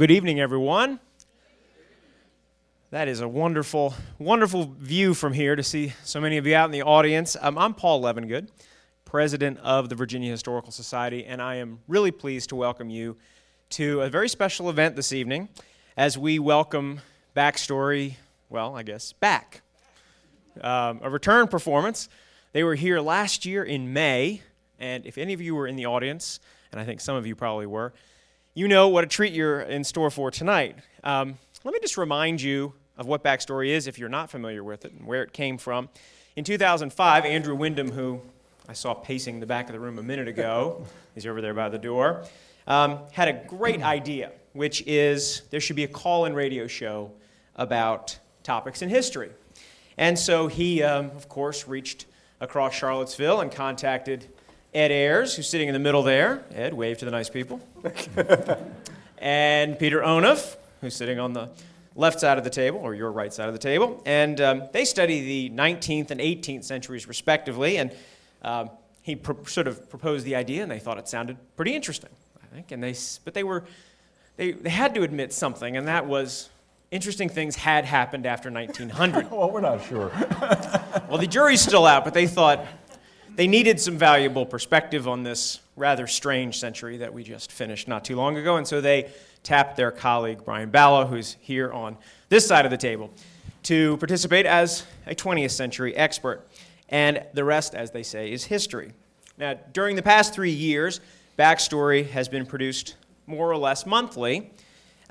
Good evening, everyone. That is a wonderful, wonderful view from here to see so many of you out in the audience. I'm Paul Levengood, president of the Virginia Historical Society, and I am really pleased to welcome you to a very special event this evening as we welcome Backstory, well, I guess, back. A return performance. They were here last year in May, and if any of you were in the audience, and I think some of you probably were, you know what a treat you're in store for tonight. Let me just remind you of what Backstory is if you're not familiar with it and where it came from. In 2005, Andrew Windham, who I saw pacing the back of the room a minute ago, he's over there by the door, had a great idea, which is there should be a call-in radio show about topics in history. And so he, of course, reached across Charlottesville and contacted Ed Ayers, who's sitting in the middle there. Ed, wave to the nice people. And Peter Onuf, who's sitting on the left side of the table, or your right side of the table. And they study the 19th and 18th centuries, respectively. And he sort of proposed the idea, and they thought it sounded pretty interesting, I think. And they had to admit something, and that was interesting things had happened after 1900. Well, we're not sure. Well, the jury's still out, but they thought they needed some valuable perspective on this rather strange century that we just finished not too long ago, and so they tapped their colleague, Brian Balogh, who's here on this side of the table, to participate as a 20th century expert. And the rest, as they say, is history. Now, during the past 3 years, Backstory has been produced more or less monthly.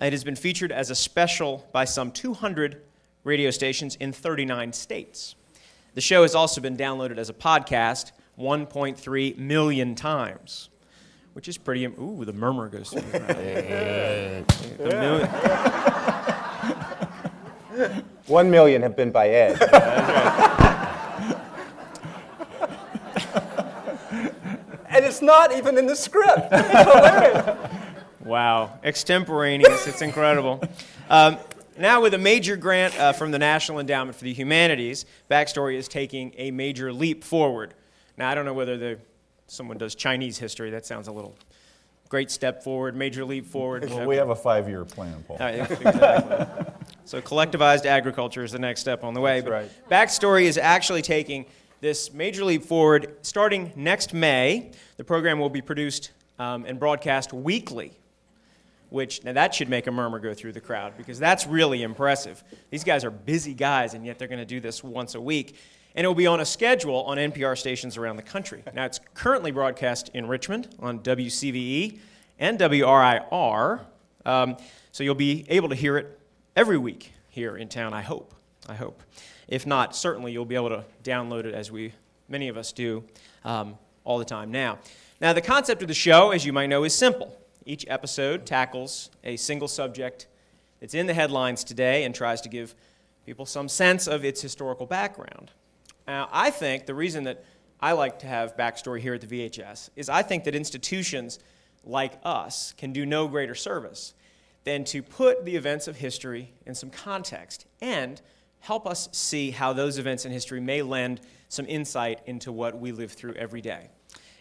It has been featured as a special by some 200 radio stations in 39 states. The show has also been downloaded as a podcast 1.3 million times, which is pretty... Ooh, the murmur goes through the crowd. Yeah. 1 million have been by Ed. And it's not even in the script. It's hilarious. Wow. Extemporaneous. It's incredible. Now, with a major grant from the National Endowment for the Humanities, Backstory is taking a major leap forward. Now, I don't know whether someone does Chinese history. That sounds a little great step forward, major leap forward. Well, we have a 5-year plan, Paul. Exactly. So collectivized agriculture is the next step on the way. That's right. Backstory is actually taking this major leap forward. Starting next May, the program will be produced and broadcast weekly. Which, now that should make a murmur go through the crowd, because that's really impressive. These guys are busy guys, and yet they're going to do this once a week. And it will be on a schedule on NPR stations around the country. Now, it's currently broadcast in Richmond on WCVE and WRIR, so you'll be able to hear it every week here in town, I hope. If not, certainly you'll be able to download it, as many of us do all the time now. Now, the concept of the show, as you might know, is simple. Each episode tackles a single subject that's in the headlines today and tries to give people some sense of its historical background. Now, I think the reason that I like to have Backstory here at the VHS is I think that institutions like us can do no greater service than to put the events of history in some context and help us see how those events in history may lend some insight into what we live through every day.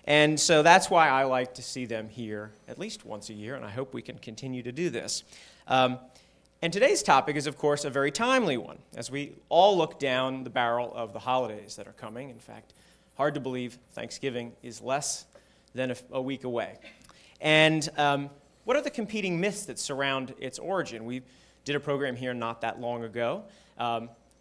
And so that's why I like to see them here at least once a year, and I hope we can continue to do this. And today's topic is, of course, a very timely one, as we all look down the barrel of the holidays that are coming. In fact, hard to believe Thanksgiving is less than a week away. And what are the competing myths that surround its origin? We did a program here not that long ago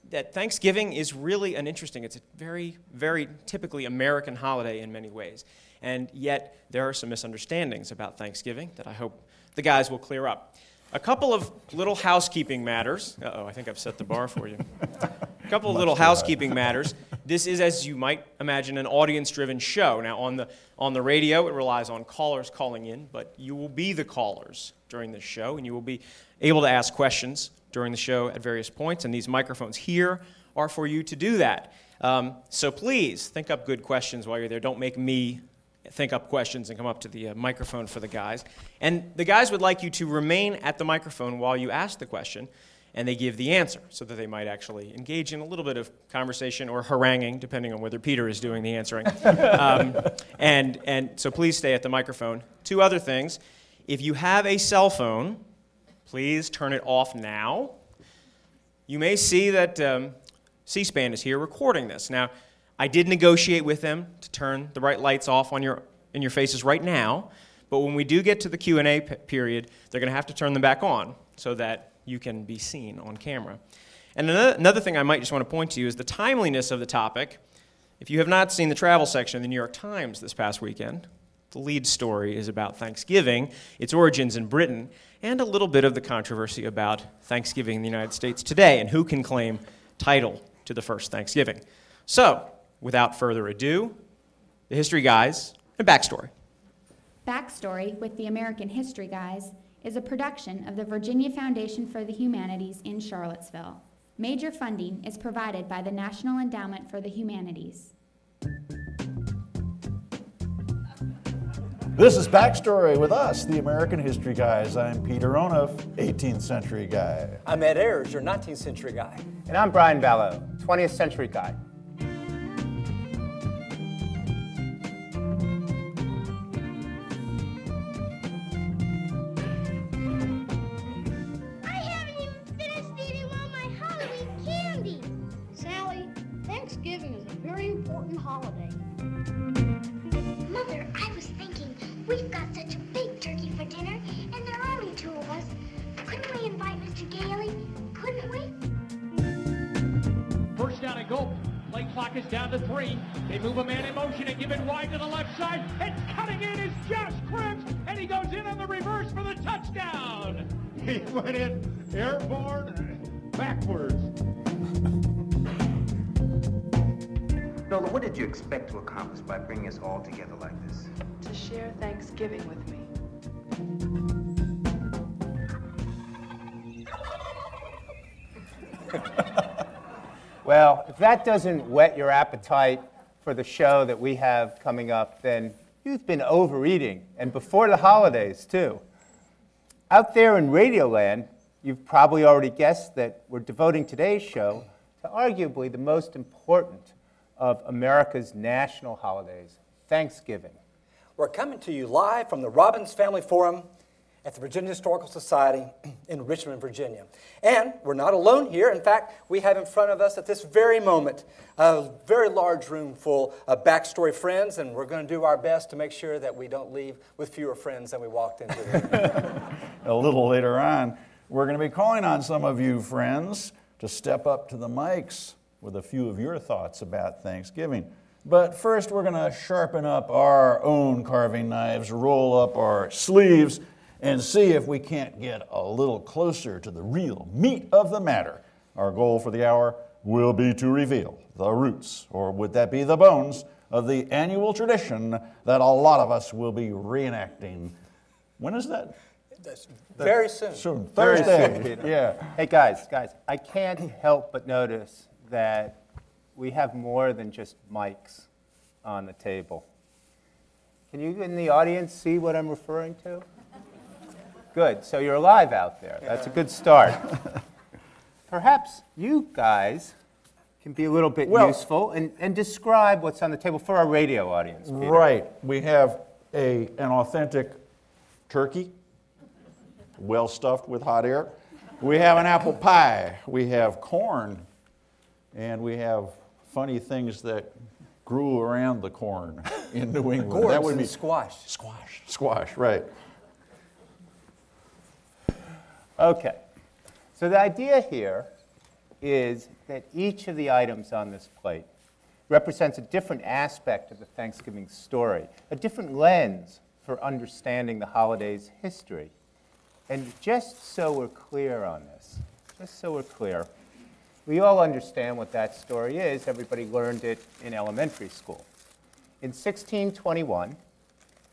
that Thanksgiving is really it's a very, very typically American holiday in many ways. And yet, there are some misunderstandings about Thanksgiving that I hope the guys will clear up. A couple of little housekeeping matters. Uh-oh, I think I've set the bar for you. A couple of little housekeeping matters. This is, as you might imagine, an audience-driven show. Now, on the radio, it relies on callers calling in, but you will be the callers during this show, and you will be able to ask questions during the show at various points, and these microphones here are for you to do that. So please, think up good questions while you're there. Don't make me think up questions and come up to the microphone for the guys. And the guys would like you to remain at the microphone while you ask the question, and they give the answer, so that they might actually engage in a little bit of conversation or haranguing, depending on whether Peter is doing the answering. And so please stay at the microphone. Two other things. If you have a cell phone, please turn it off now. You may see that C-SPAN is here recording this. Now, I did negotiate with them to turn the bright lights off on in your faces right now, but when we do get to the Q&A period, they're going to have to turn them back on so that you can be seen on camera. And another thing I might just want to point to you is the timeliness of the topic. If you have not seen the travel section of the New York Times this past weekend, the lead story is about Thanksgiving, its origins in Britain, and a little bit of the controversy about Thanksgiving in the United States today and who can claim title to the first Thanksgiving. So, without further ado, the History Guys and Backstory. Backstory with the American History Guys is a production of the Virginia Foundation for the Humanities in Charlottesville. Major funding is provided by the National Endowment for the Humanities. This is Backstory with us, the American History Guys. I'm Peter Onuf, 18th century guy. I'm Ed Ayers, your 19th century guy. And I'm Brian Balogh, 20th century guy. I haven't even finished eating all my Halloween candy. Sally, Thanksgiving is a very important holiday. Mother, I was thinking, we've got such a big turkey for dinner, and there are only two of us. Couldn't we invite Mr. Gailey? Couldn't we? First down and goal. Play clock is down to 3. They move a man in motion and give it wide to the left side. And cutting in is Josh Cribs, and he goes in on the reverse for the touchdown. He went in airborne backwards. Lola, what did you expect to accomplish by bringing us all together like this? To share Thanksgiving with me. Well, if that doesn't whet your appetite for the show that we have coming up, then you've been overeating, and before the holidays, too. Out there in Radioland, you've probably already guessed that we're devoting today's show to arguably the most important of America's national holidays, Thanksgiving. We're coming to you live from the Robbins Family Forum at the Virginia Historical Society in Richmond, Virginia. And we're not alone here. In fact, we have in front of us at this very moment a very large room full of Backstory friends, and we're going to do our best to make sure that we don't leave with fewer friends than we walked into. A little later on, we're going to be calling on some of you friends to step up to the mics with a few of your thoughts about Thanksgiving. But first, we're going to sharpen up our own carving knives, roll up our sleeves, and see if we can't get a little closer to the real meat of the matter. Our goal for the hour will be to reveal the roots, or would that be the bones, of the annual tradition that a lot of us will be reenacting. When is that? Very soon. Soon. Thursday. Yeah. Hey, guys, I can't help but notice that we have more than just mics on the table. Can you in the audience see what I'm referring to? Good, so you're alive out there. That's a good start. Perhaps you guys can be a little bit useful and describe what's on the table for our radio audience, Peter. Right, we have an authentic turkey, well stuffed with hot air. We have an apple pie, we have corn, and we have funny things that grew around the corn in New England. Corn that would be squash. Squash, right. Okay. So the idea here is that each of the items on this plate represents a different aspect of the Thanksgiving story, a different lens for understanding the holiday's history. And just so we're clear, we all understand what that story is. Everybody learned it in elementary school. In 1621,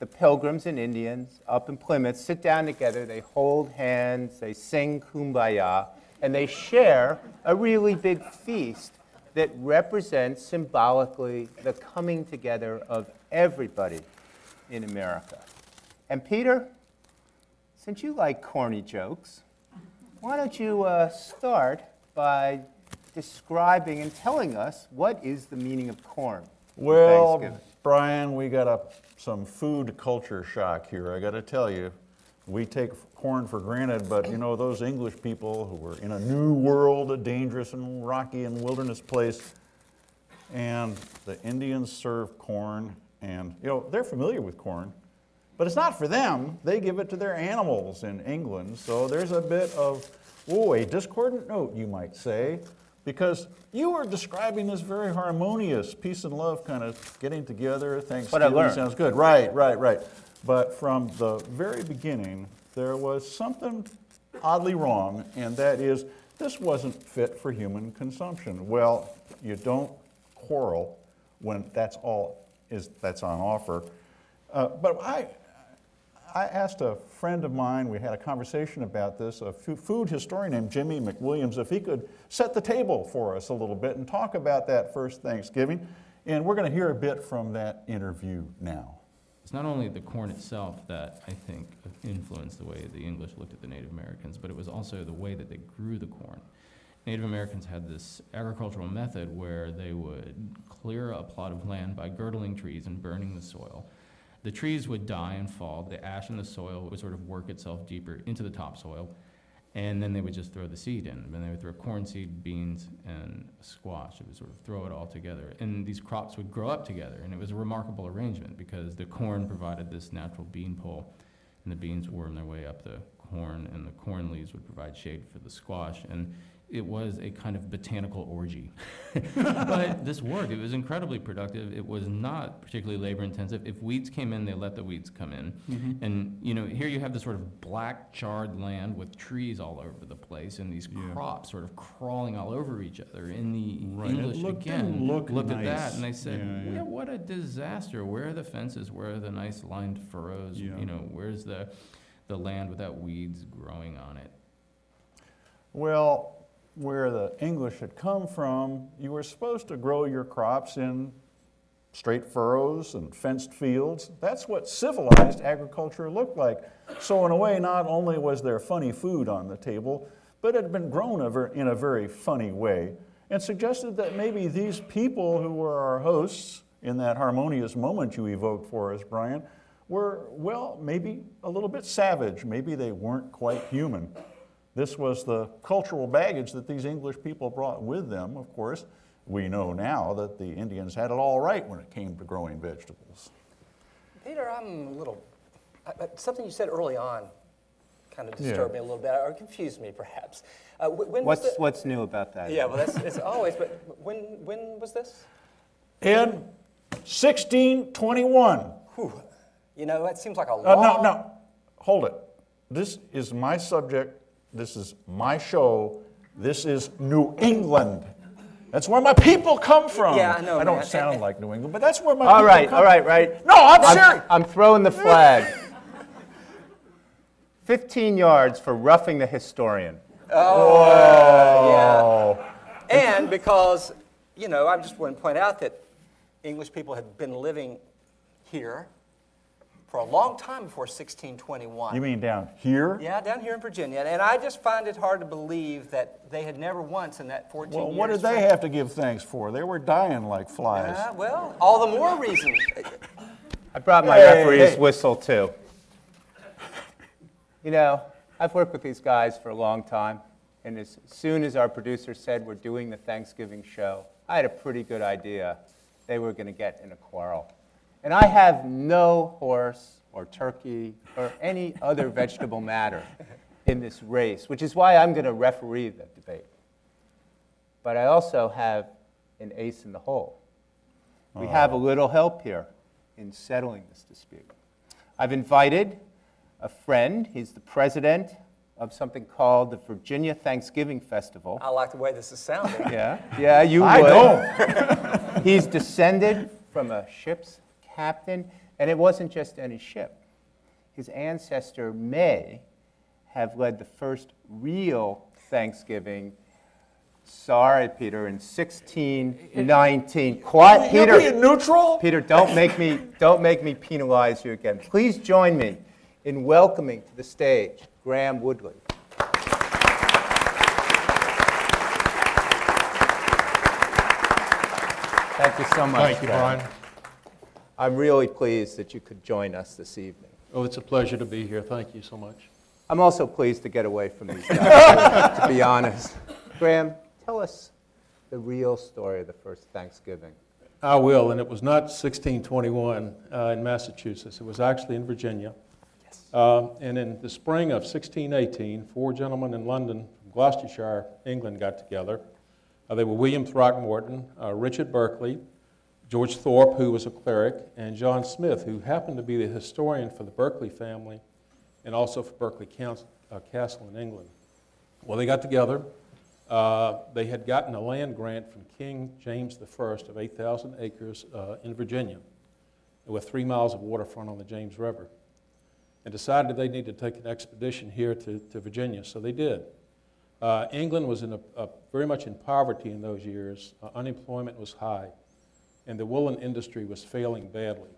the Pilgrims and Indians up in Plymouth sit down together, they hold hands, they sing Kumbaya, and they share a really big feast that represents symbolically the coming together of everybody in America. And Peter, since you like corny jokes, why don't you start by describing and telling us what is the meaning of corn? Well, Brian, we got some food culture shock here. I got to tell you, we take corn for granted, but you know, those English people who were in a new world, a dangerous and rocky and wilderness place, and the Indians serve corn, and you know, they're familiar with corn, but it's not for them. They give it to their animals in England, so there's a bit of, oh, a discordant note, you might say, because you were describing this very harmonious peace and love kind of getting together, Thanksgiving sounds good, right. But from the very beginning, there was something oddly wrong, and that is, this wasn't fit for human consumption. Well, you don't quarrel when that's all is that's on offer. But I asked a friend of mine, we had a conversation about this, a food historian named Jimmy McWilliams, if he could set the table for us a little bit and talk about that first Thanksgiving. And we're going to hear a bit from that interview now. It's not only the corn itself that I think influenced the way the English looked at the Native Americans, but it was also the way that they grew the corn. Native Americans had this agricultural method where they would clear a plot of land by girdling trees and burning the soil. The trees would die and fall. The ash in the soil would sort of work itself deeper into the topsoil, and then they would just throw the seed in. And then they would throw corn seed, beans, and squash. It would sort of throw it all together. And these crops would grow up together. And it was a remarkable arrangement because the corn provided this natural bean pole, and the beans wormed their way up the corn, and the corn leaves would provide shade for the squash. And it was a kind of botanical orgy. But this worked. It was incredibly productive. It was not particularly labor intensive. If weeds came in, they let the weeds come in. Mm-hmm. And you know, here you have this sort of black charred land with trees all over the place and these crops sort of crawling all over each other in the English looked nice. At that and they said, well, what a disaster. Where are the fences? Where are the nice lined furrows? Yeah. You know, where's the land without weeds growing on it? Well, where the English had come from, you were supposed to grow your crops in straight furrows and fenced fields. That's what civilized agriculture looked like. So in a way, not only was there funny food on the table, but it had been grown in a very funny way, and suggested that maybe these people who were our hosts in that harmonious moment you evoked for us, Brian, were, well, maybe a little bit savage. Maybe they weren't quite human. This was the cultural baggage that these English people brought with them, of course. We know now that the Indians had it all right when it came to growing vegetables. Peter, I'm a little, something you said early on kind of disturbed me a little bit, or confused me perhaps. What's new about that? Yeah, well, that's, it's always, but when was this? In 1621. Whew. You know, that seems like a long... No, hold it. This is my subject. This is my show. This is New England. That's where my people come from. Yeah, I know. I don't sound like New England, but that's where my people come from. All right. No, I'm serious. I'm throwing the flag. 15 yards for roughing the historian. Yeah. And because, you know, I just want to point out that English people had been living here for a long time before 1621. You mean down here? Yeah, down here in Virginia. And I just find it hard to believe that they had never once in that 14 years... Well, what did they have to give thanks for? They were dying like flies. Well, all the more reason. I brought my referee's whistle, too. You know, I've worked with these guys for a long time, and as soon as our producer said we're doing the Thanksgiving show, I had a pretty good idea they were going to get in a quarrel. And I have no horse or turkey or any other vegetable matter in this race, which is why I'm going to referee the debate. But I also have an ace in the hole. We have a little help here in settling this dispute. I've invited a friend. He's the president of something called the Virginia Thanksgiving Festival. I like the way this is sounding. Yeah, you would. I don't. He's descended from a ship's captain, and it wasn't just any ship. His ancestor may have led the first real Thanksgiving. Sorry, Peter, in 1619. Quiet, Peter. You're being neutral? Peter, don't make me penalize you again. Please join me in welcoming to the stage Graham Woodley. Thank you so much. Thank you, Brian. I'm really pleased that you could join us this evening. Oh, it's a pleasure to be here. Thank you so much. I'm also pleased to get away from these guys, to be honest. Graham, tell us the real story of the first Thanksgiving. I will, and it was not 1621 in Massachusetts. It was actually in Virginia. Yes. And in the spring of 1618, four gentlemen in London from Gloucestershire, England, got together. They were William Throckmorton, Richard Berkeley, George Thorpe, who was a cleric, and John Smith, who happened to be the historian for the Berkeley family and also for Berkeley Castle in England. Well, they got together. They had gotten a land grant from King James I of 8,000 acres in Virginia with 3 miles of waterfront on the James River, and decided they needed to take an expedition here to Virginia, so they did. England was in very much in poverty in those years. Unemployment was high, and the woolen industry was failing badly.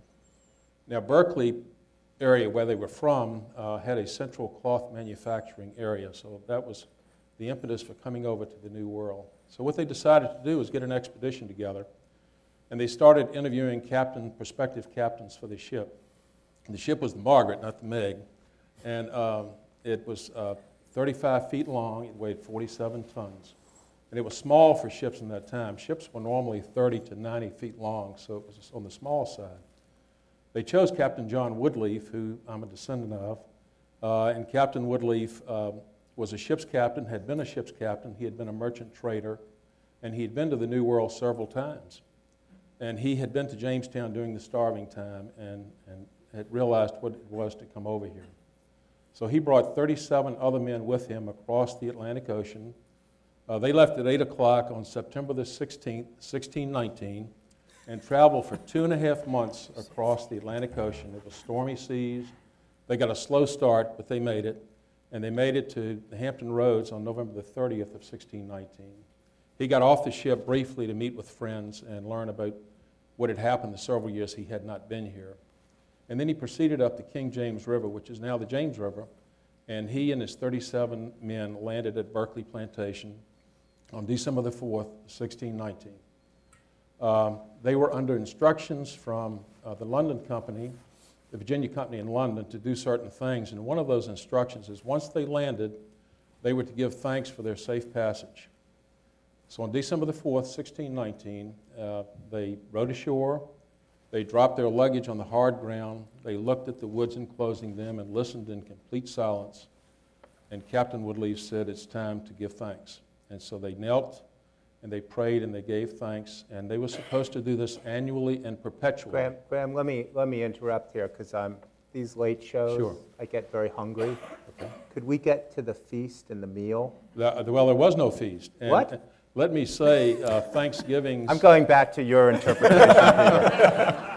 Now, Berkeley area where they were from had a central cloth manufacturing area, so that was the impetus for coming over to the New World. So what they decided to do was get an expedition together, and they started interviewing prospective captains for the ship. And the ship was the Margaret, not the Meg, and it was 35 feet long. It weighed 47 tons, and it was small for ships in that time. Ships were normally 30 to 90 feet long, so it was on the small side. They chose Captain John Woodleaf, who I'm a descendant of, and Captain Woodleaf was a ship's captain, had been a ship's captain. He had been a merchant trader, and he had been to the New World several times. And he had been to Jamestown during the starving time and had realized what it was to come over here. So he brought 37 other men with him across the Atlantic Ocean. They left at 8 o'clock on September the 16th, 1619, and traveled for 2.5 months across the Atlantic Ocean. It was stormy seas. They got a slow start, but they made it. And they made it to the Hampton Roads on November the 30th of 1619. He got off the ship briefly to meet with friends and learn about what had happened the several years he had not been here. And then he proceeded up the King James River, which is now the James River, and he and his 37 men landed at Berkeley Plantation on December the 4th, 1619. They were under instructions from the London Company, the Virginia Company in London, to do certain things, and one of those instructions is once they landed, they were to give thanks for their safe passage. So on December the 4th, 1619, they rowed ashore, they dropped their luggage on the hard ground, they looked at the woods enclosing them and listened in complete silence, and Captain Woodleaf said, "It's time to give thanks." And so they knelt, and they prayed, and they gave thanks, and they were supposed to do this annually and perpetually. Graham, let me interrupt here, because these late shows, sure, I get very hungry. Okay. Could we get to the feast and the meal? Well, there was no feast. And what? Let me say, Thanksgivings... I'm going back to your interpretation here.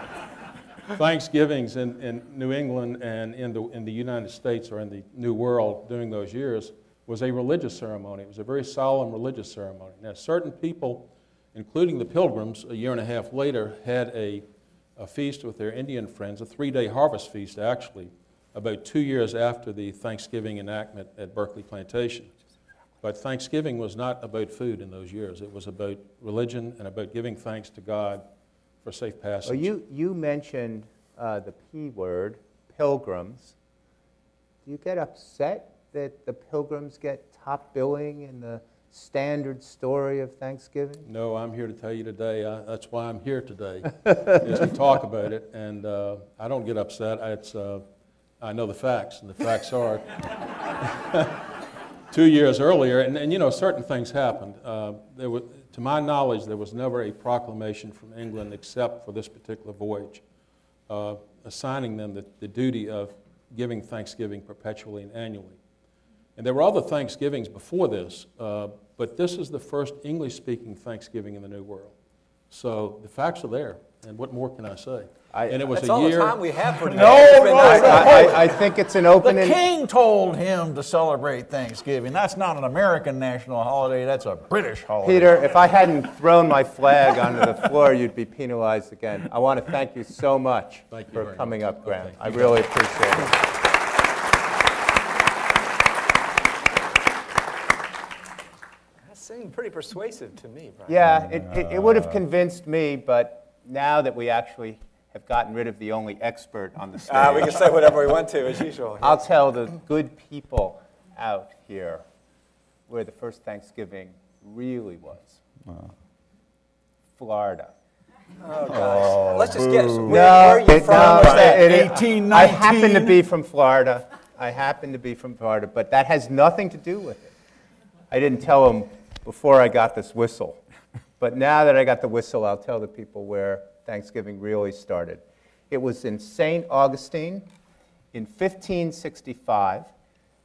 Thanksgivings in New England and in the United States, or in the New World during those years, was a religious ceremony. It was a very solemn religious ceremony. Now, certain people, including the Pilgrims, a year and a half later, had a feast with their Indian friends, a three-day harvest feast, actually, about 2 years after the Thanksgiving enactment at Berkeley Plantation. But Thanksgiving was not about food in those years. It was about religion and about giving thanks to God for safe passage. Well, you mentioned the P word, Pilgrims. Do you get upset that the Pilgrims get top billing in the standard story of Thanksgiving? No, I'm here to tell you today. That's why I'm here today, is to talk about it. And I don't get upset. I know the facts, and the facts are 2 years earlier. And you know, certain things happened. To my knowledge, there was never a proclamation from England except for this particular voyage, assigning them the duty of giving Thanksgiving perpetually and annually. And there were other Thanksgivings before this, but this is the first English-speaking Thanksgiving in the New World. So the facts are there, and what more can I say? And it was a year. All the time we have for today. I think it's an open. The king told him to celebrate Thanksgiving. That's not an American national holiday. That's a British holiday. Peter, if I hadn't thrown my flag onto the floor, you'd be penalized again. I want to thank you so much for coming up, Graham. Okay. I really appreciate it. Pretty persuasive to me, Brian. Yeah, it would have convinced me, but now that we actually have gotten rid of the only expert on the stage. We can say whatever we want to, as usual. I'll tell the good people out here where the first Thanksgiving really was. Wow. Florida. Oh, gosh. Oh, let's just guess. Where are you from? I happen to be from Florida. But that has nothing to do with it. I didn't tell them before I got this whistle. But now that I got the whistle, I'll tell the people where Thanksgiving really started. It was in St. Augustine in 1565,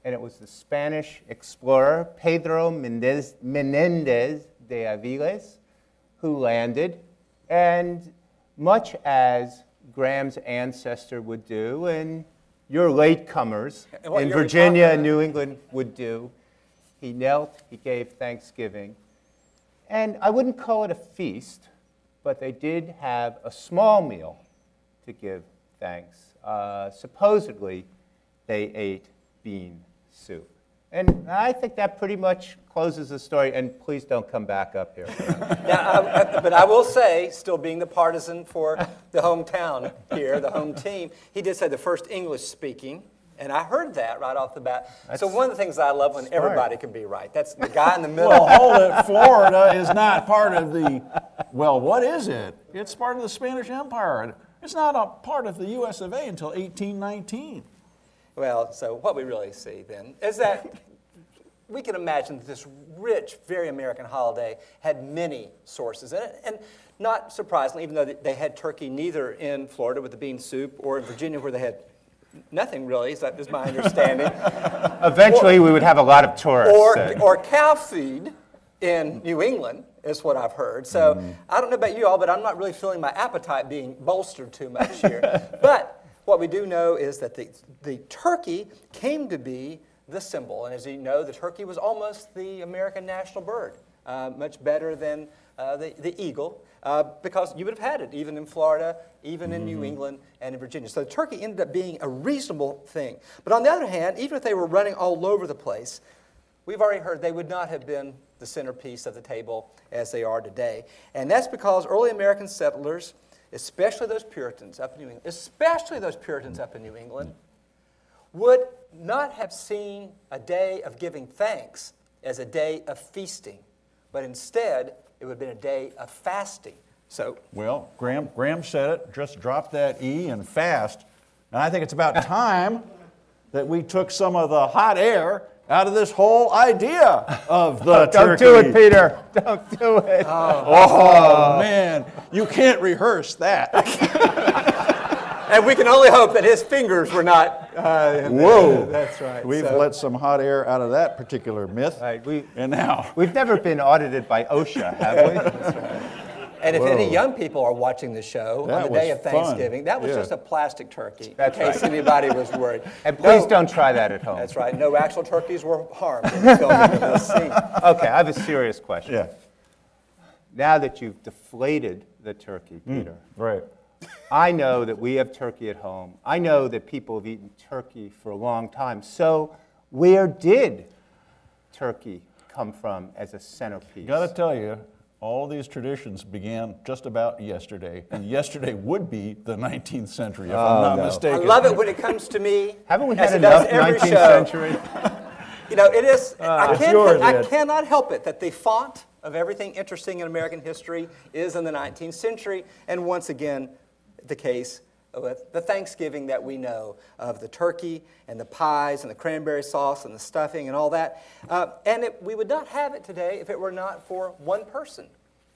and it was the Spanish explorer Pedro Menéndez de Aviles who landed, and much as Graham's ancestor would do, and your latecomers in Virginia and New England would do, he knelt, he gave thanksgiving. And I wouldn't call it a feast, but they did have a small meal to give thanks. Supposedly, they ate bean soup. And I think that pretty much closes the story, and please don't come back up here. But I will say, still being the partisan for the hometown here, the home team, he did say the first English-speaking, and I heard that right off the bat. That's so one of the things I love when everybody can be right. That's the guy in the middle. Well, hold it. Florida is not part of the, well, what is it? It's part of the Spanish Empire. It's not a part of the U.S. of A. until 1819. Well, so what we really see then is that we can imagine that this rich, very American holiday had many sources in it. And not surprisingly, even though they had turkey neither in Florida with the bean soup or in Virginia where they had nothing really, so that is my understanding. Eventually we would have a lot of tourists. Or cow feed in New England is what I've heard. So I don't know about you all, but I'm not really feeling my appetite being bolstered too much here. But what we do know is that the turkey came to be the symbol. And as you know, the turkey was almost the American national bird, much better than the eagle, because you would have had it even in Florida, even in New England, and in Virginia. So the turkey ended up being a reasonable thing. But on the other hand, even if they were running all over the place, we've already heard they would not have been the centerpiece of the table as they are today. And that's because early American settlers, especially those Puritans up in New England, would not have seen a day of giving thanks as a day of feasting, but instead it would have been a day of fasting. So, well, Graham said it, just drop that E and fast. And I think it's about time that we took some of the hot air out of this whole idea of the turkey. Don't do it, Peter. Don't do it. Oh man. You can't rehearse that. And we can only hope that his fingers were not... Whoa. That's right. We've let some hot air out of that particular myth. Right, we've never been audited by OSHA, have we? That's right. And if any young people are watching the show on the day of Thanksgiving, that was just a plastic turkey, in case anybody was worried. And please don't try that at home. That's right. No actual turkeys were harmed in the filming of this scene. Okay, I have a serious question. Yeah. Now that you've deflated the turkey, Peter, right? I know that we have turkey at home. I know that people have eaten turkey for a long time. So where did turkey come from as a centerpiece? Got to tell you, all these traditions began just about yesterday, and yesterday would be the 19th century, if I'm not mistaken. I love it when it comes to me. Haven't we had enough 19th century? You know, it is. I cannot help it that the font of everything interesting in American history is in the 19th century, and once again, the case with the Thanksgiving that we know of the turkey and the pies and the cranberry sauce and the stuffing and all that. We would not have it today if it were not for one person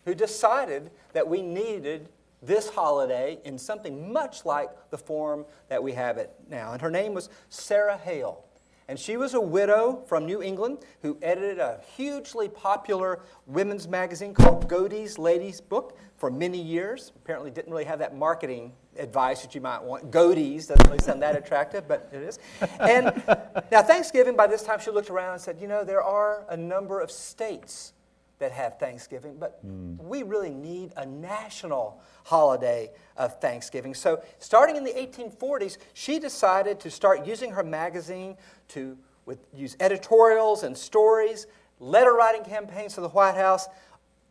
who decided that we needed this holiday in something much like the form that we have it now. And her name was Sarah Hale. And she was a widow from New England who edited a hugely popular women's magazine called Godey's Ladies Book for many years. Apparently didn't really have that marketing advice that you might want. Godey's doesn't really sound that attractive, but it is. And now Thanksgiving, by this time she looked around and said, you know, there are a number of states that have Thanksgiving, but we really need a national holiday of Thanksgiving. So starting in the 1840s, she decided to start using her magazine to use editorials and stories, letter writing campaigns to the White House,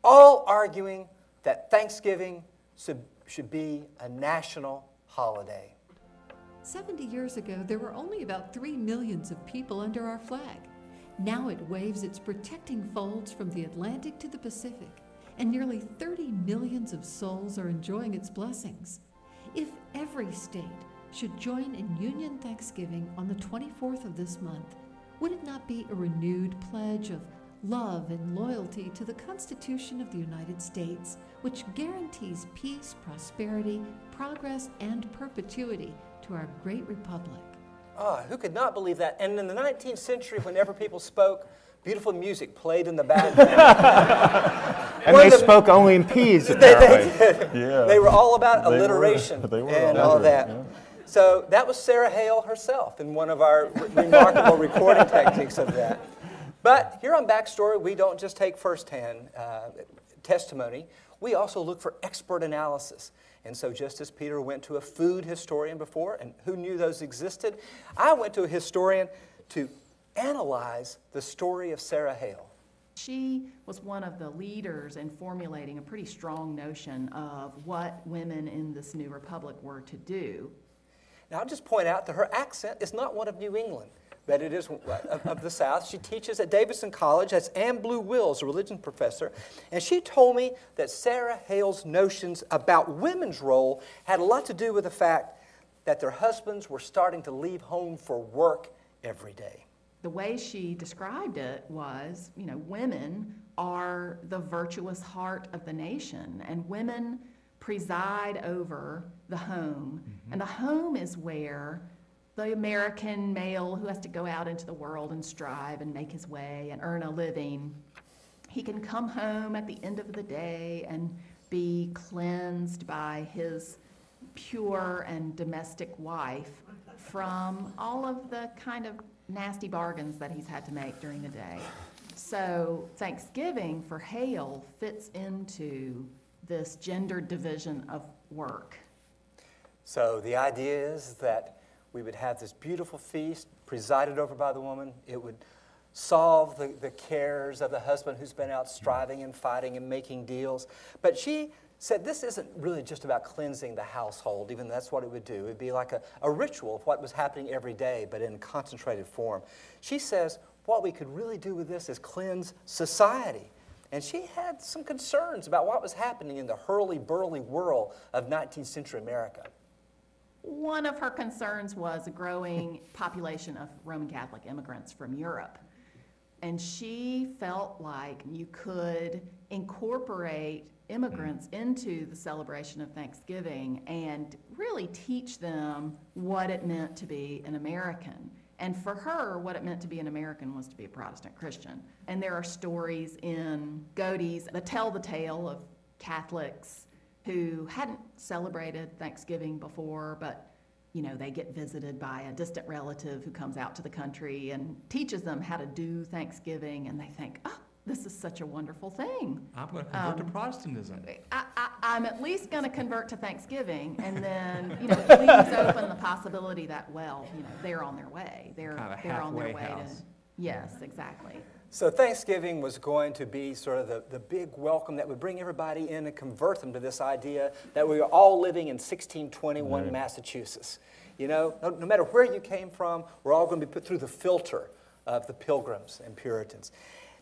all arguing that Thanksgiving should be a national holiday. 70 years ago, there were only about 3 million of people under our flag. Now it waves its protecting folds from the Atlantic to the Pacific, and nearly 30 million of souls are enjoying its blessings. If every state should join in Union Thanksgiving on the 24th of this month, would it not be a renewed pledge of love and loyalty to the Constitution of the United States, which guarantees peace, prosperity, progress, and perpetuity to our great republic? Who could not believe that? And in the 19th century, whenever people spoke, beautiful music played in the background. And they spoke only in P's, apparently. They did. Yeah. They were all about alliteration and all that. Yeah. So that was Sarah Hale herself in one of our remarkable recording techniques of that. But here on Backstory, we don't just take firsthand testimony. We also look for expert analysis. And so just as Peter went to a food historian before, and who knew those existed, I went to a historian to analyze the story of Sarah Hale. She was one of the leaders in formulating a pretty strong notion of what women in this new republic were to do. Now, I'll just point out that her accent is not one of New England, but it is of the South. She teaches at Davidson College as Ann Blue Wills, a religion professor, and she told me that Sarah Hale's notions about women's role had a lot to do with the fact that their husbands were starting to leave home for work every day. The way she described it was, you know, women are the virtuous heart of the nation, and women preside over the home, mm-hmm. and the home is where the American male who has to go out into the world and strive and make his way and earn a living, he can come home at the end of the day and be cleansed by his pure and domestic wife from all of the kind of nasty bargains that he's had to make during the day. So Thanksgiving for Hale fits into this gender division of work. So the idea is that we would have this beautiful feast presided over by the woman. It would solve the cares of the husband who's been out striving and fighting and making deals. But she said this isn't really just about cleansing the household, even though that's what it would do. It would be like a ritual of what was happening every day, but in concentrated form. She says what we could really do with this is cleanse society. And she had some concerns about what was happening in the hurly-burly world of 19th century America. One of her concerns was a growing population of Roman Catholic immigrants from Europe. And she felt like you could incorporate immigrants into the celebration of Thanksgiving and really teach them what it meant to be an American. And for her, what it meant to be an American was to be a Protestant Christian. And there are stories in Godey's that tell the tale of Catholics who hadn't celebrated Thanksgiving before, but, you know, they get visited by a distant relative who comes out to the country and teaches them how to do Thanksgiving, and they think, oh, this is such a wonderful thing. I'm going to convert to Protestantism. I'm at least going to convert to Thanksgiving, and then, you know, it leaves open the possibility that, well, you know, they're on their way. They're on their way house. Yes, exactly. So Thanksgiving was going to be sort of the big welcome that would bring everybody in and convert them to this idea that we are all living in 1621 right. Massachusetts. You know, no matter where you came from, we're all going to be put through the filter of the Pilgrims and Puritans.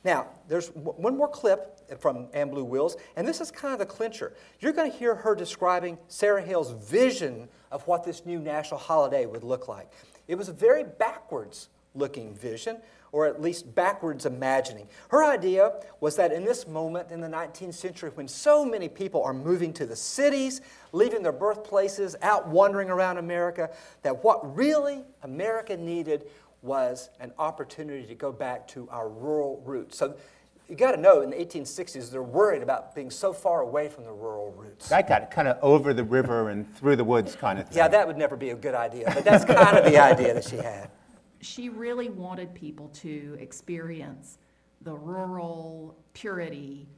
Now, there's one more clip from Ann Blue Wills, and this is kind of the clincher. You're going to hear her describing Sarah Hale's vision of what this new national holiday would look like. It was a very backwards-looking vision, or at least backwards imagining. Her idea was that in this moment in the 19th century, when so many people are moving to the cities, leaving their birthplaces, out wandering around America, that what really America needed was an opportunity to go back to our rural roots. So you got to know in the 1860s, they're worried about being so far away from the rural roots. That got kind of over the river and through the woods kind of thing. Yeah, that would never be a good idea, but that's kind of the idea that she had. She really wanted people to experience the rural purity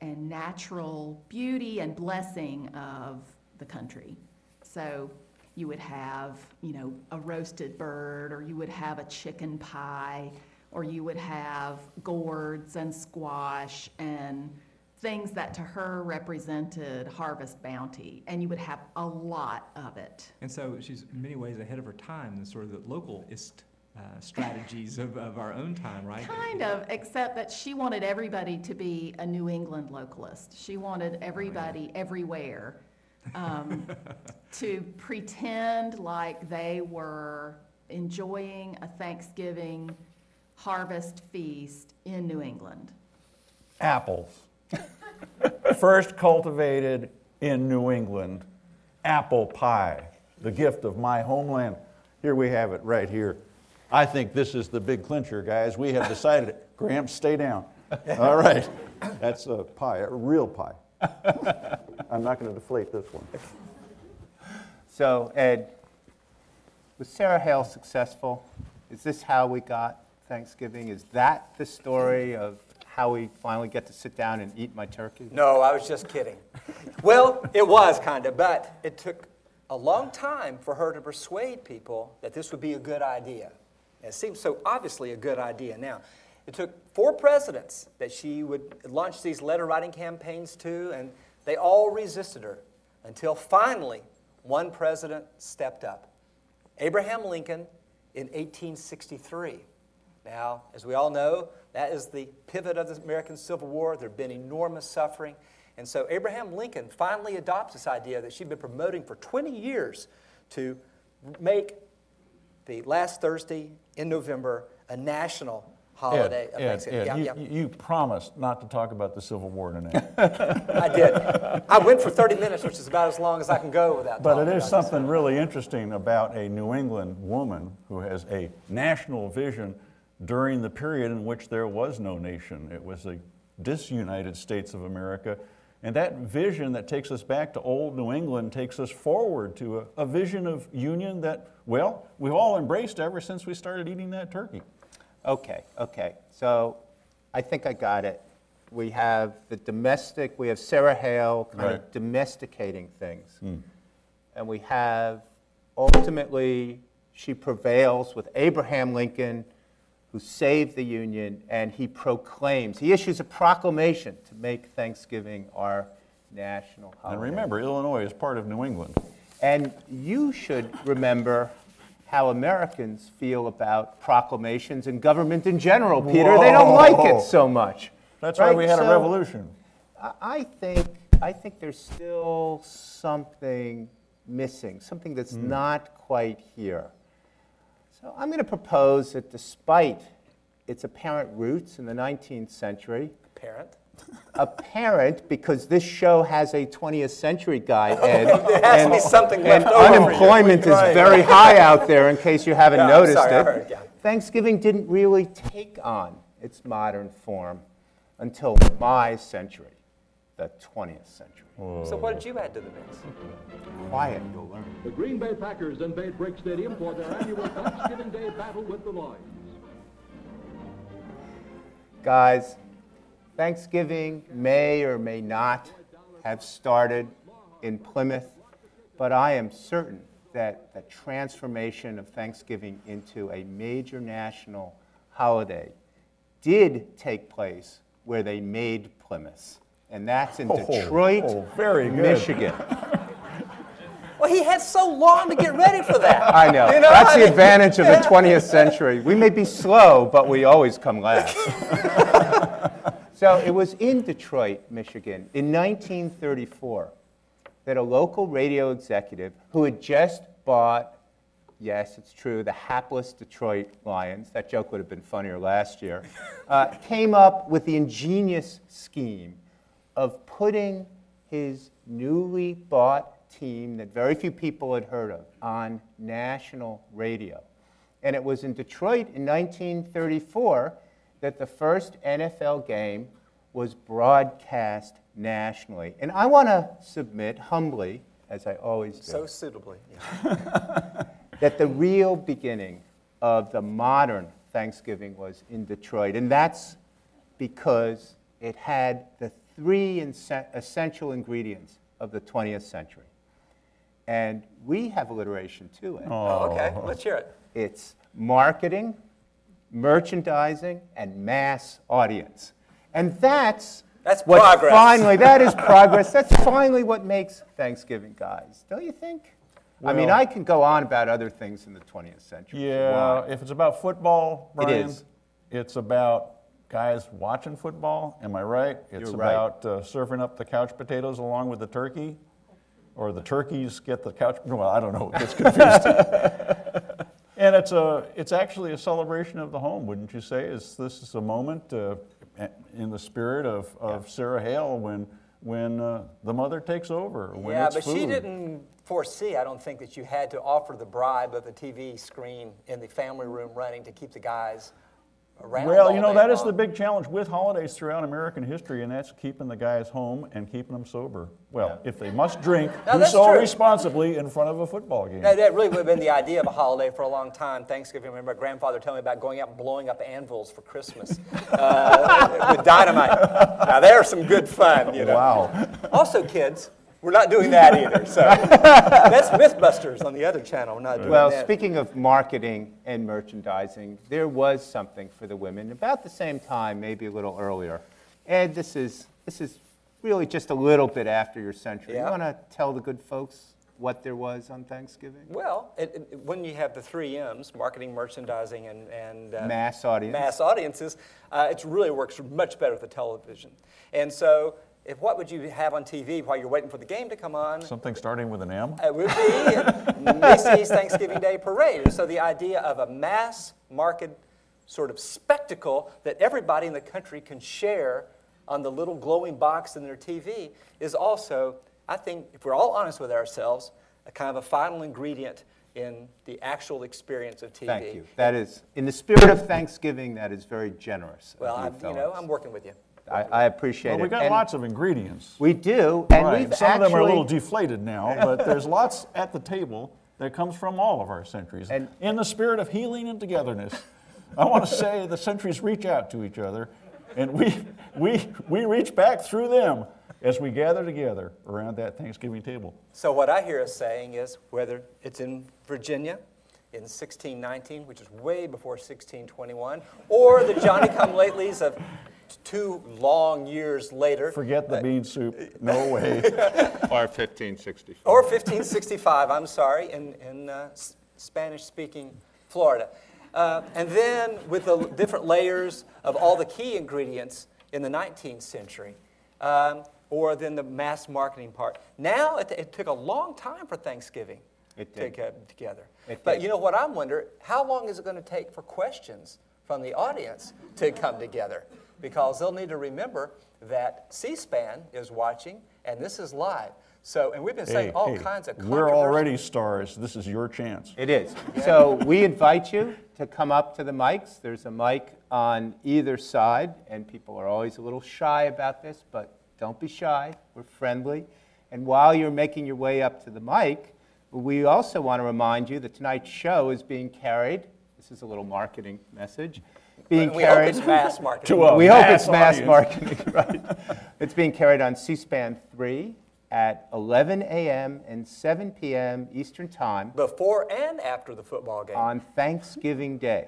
and natural beauty and blessing of the country. So you would have, you know, a roasted bird, or you would have a chicken pie, or you would have gourds and squash and things that to her represented harvest bounty, and you would have a lot of it. And so she's in many ways ahead of her time than sort of the localist strategies of our own time, right? Kind of, except that she wanted everybody to be a New England localist. She wanted everybody everywhere to pretend like they were enjoying a Thanksgiving harvest feast in New England. Apples. First cultivated in New England, apple pie, the gift of my homeland. Here we have it right here. I think this is the big clincher, guys. We have decided it. Graham, stay down. All right. That's a pie, a real pie. I'm not going to deflate this one. So, Ed, was Sarah Hale successful? Is this how we got Thanksgiving? Is that the story of how we finally get to sit down and eat my turkey? No, I was just kidding. Well, it was kind of, but it took a long time for her to persuade people that this would be a good idea. It seems so obviously a good idea now. It took 4 presidents that she would launch these letter-writing campaigns to, and they all resisted her until finally one president stepped up, Abraham Lincoln in 1863. Now, as we all know, that is the pivot of the American Civil War. There had been enormous suffering. And so Abraham Lincoln finally adopts this idea that she'd been promoting for 20 years to make the last Thursday in November a national holiday. You promised not to talk about the Civil War tonight. I did. I went for 30 minutes, which is about as long as I can go without talking. But it is something really interesting about a New England woman who has a national vision during the period in which there was no nation. It was the disunited states of America. And that vision that takes us back to old New England takes us forward to a vision of union that, well, we've all embraced ever since we started eating that turkey. Okay. So I think I got it. We have Sarah Hale kind of domesticating things. Mm. And we have, ultimately, she prevails with Abraham Lincoln, who saved the Union, and he issues a proclamation to make Thanksgiving our national holiday. And remember, Illinois is part of New England. And you should remember how Americans feel about proclamations and government in general, Peter. Whoa. They don't like it so much. That's right? Why we had a revolution. I think there's still something missing, something that's not quite here. So I'm going to propose that despite its apparent roots in the 19th century... Apparent, because this show has a 20th century guide, Ed. There has to be something left over. Unemployment is very high out there, in case you haven't noticed it. I heard, yeah. Thanksgiving didn't really take on its modern form until my century, the 20th century. Whoa. So what did you add to the mix? Quiet, you'll learn. The Green Bay Packers invade Brick Stadium for their annual Thanksgiving Day battle with the Lions. Guys, Thanksgiving may or may not have started in Plymouth, but I am certain that the transformation of Thanksgiving into a major national holiday did take place where they made Plymouth, and that's in Detroit, Michigan. Well, he had so long to get ready for that. I know. That's the advantage of the 20th century. We may be slow, but we always come last. So it was in Detroit, Michigan, in 1934, that a local radio executive who had just bought, yes, it's true, the hapless Detroit Lions, that joke would have been funnier last year, came up with the ingenious scheme of putting his newly bought team, that very few people had heard of, on national radio. And it was in Detroit in 1934 that the first NFL game was broadcast nationally. And I want to submit humbly, as I always do, so suitably, yeah, that the real beginning of the modern Thanksgiving was in Detroit. And that's because it had the 3 essential ingredients of the 20th century. And we have alliteration to it. Oh, okay. Let's hear it. It's marketing, merchandising, and mass audience. And that's That's progress. Finally, that is progress. That's finally what makes Thanksgiving, guys. Don't you think? Well, I mean, I can go on about other things in the 20th century. Yeah, if it's about football, Brian, it's about guys watching football. Am I right? It's about serving up the couch potatoes along with the turkey, or the turkeys get the couch. Well, I don't know. It gets confused. And it's actually a celebration of the home, wouldn't you say? This is a moment in the spirit of Sarah Hale when the mother takes over. She didn't foresee, I don't think, that you had to offer the bribe of the TV screen in the family room running to keep the guys around. Well, that is the big challenge with holidays throughout American history, and that's keeping the guys home and keeping them sober. Well, if they must drink, do so responsibly in front of a football game. Now, that really would have been the idea of a holiday for a long time. Thanksgiving, I remember my grandfather telling me about going out and blowing up anvils for Christmas with dynamite. Now, there's some good fun, Wow. Also, kids, we're not doing that either. So that's Mythbusters on the other channel. We're not doing that. Well, speaking of marketing and merchandising, there was something for the women about the same time, maybe a little earlier. And this is really just a little bit after your century. Yeah. You want to tell the good folks what there was on Thanksgiving? Well, when you have the three M's, marketing, merchandising, and mass audiences, it really works much better with the television. And so, what would you have on TV while you're waiting for the game to come on? Something starting with an M? It would be Macy's Thanksgiving Day Parade. So the idea of a mass market sort of spectacle that everybody in the country can share on the little glowing box in their TV is also, I think, if we're all honest with ourselves, a kind of a final ingredient in the actual experience of TV. Thank you. That is, in the spirit of Thanksgiving, that is very generous. Well, I'm working with you. I appreciate it. Well, we've got lots of ingredients. We do, and some of them are a little deflated now, but there's lots at the table that comes from all of our centuries. And in the spirit of healing and togetherness, I want to say the centuries reach out to each other, and we reach back through them as we gather together around that Thanksgiving table. So what I hear us saying is, whether it's in Virginia, in 1619, which is way before 1621, or the Johnny-come-latelys of 2 long years later. Forget the bean soup. No way. Or 1565. Or 1565, I'm sorry, in Spanish-speaking Florida. And then with the different layers of all the key ingredients in the 19th century, or then the mass marketing part. Now, it took a long time for Thanksgiving together. But what I wonder, how long is it going to take for questions from the audience to come together? Because they'll need to remember that C-SPAN is watching, and this is live. So, and we've been saying all kinds of controversial. We're already stars. This is your chance. It is. Yeah. So we invite you to come up to the mics. There's a mic on either side, and people are always a little shy about this, but don't be shy. We're friendly. And while you're making your way up to the mic, we also want to remind you that tonight's show is being carried. This is a little marketing message. We hope it's mass marketing. Right. It's being carried on C-SPAN 3 at 11 a.m. and 7 p.m. Eastern Time. Before and after the football game. On Thanksgiving Day.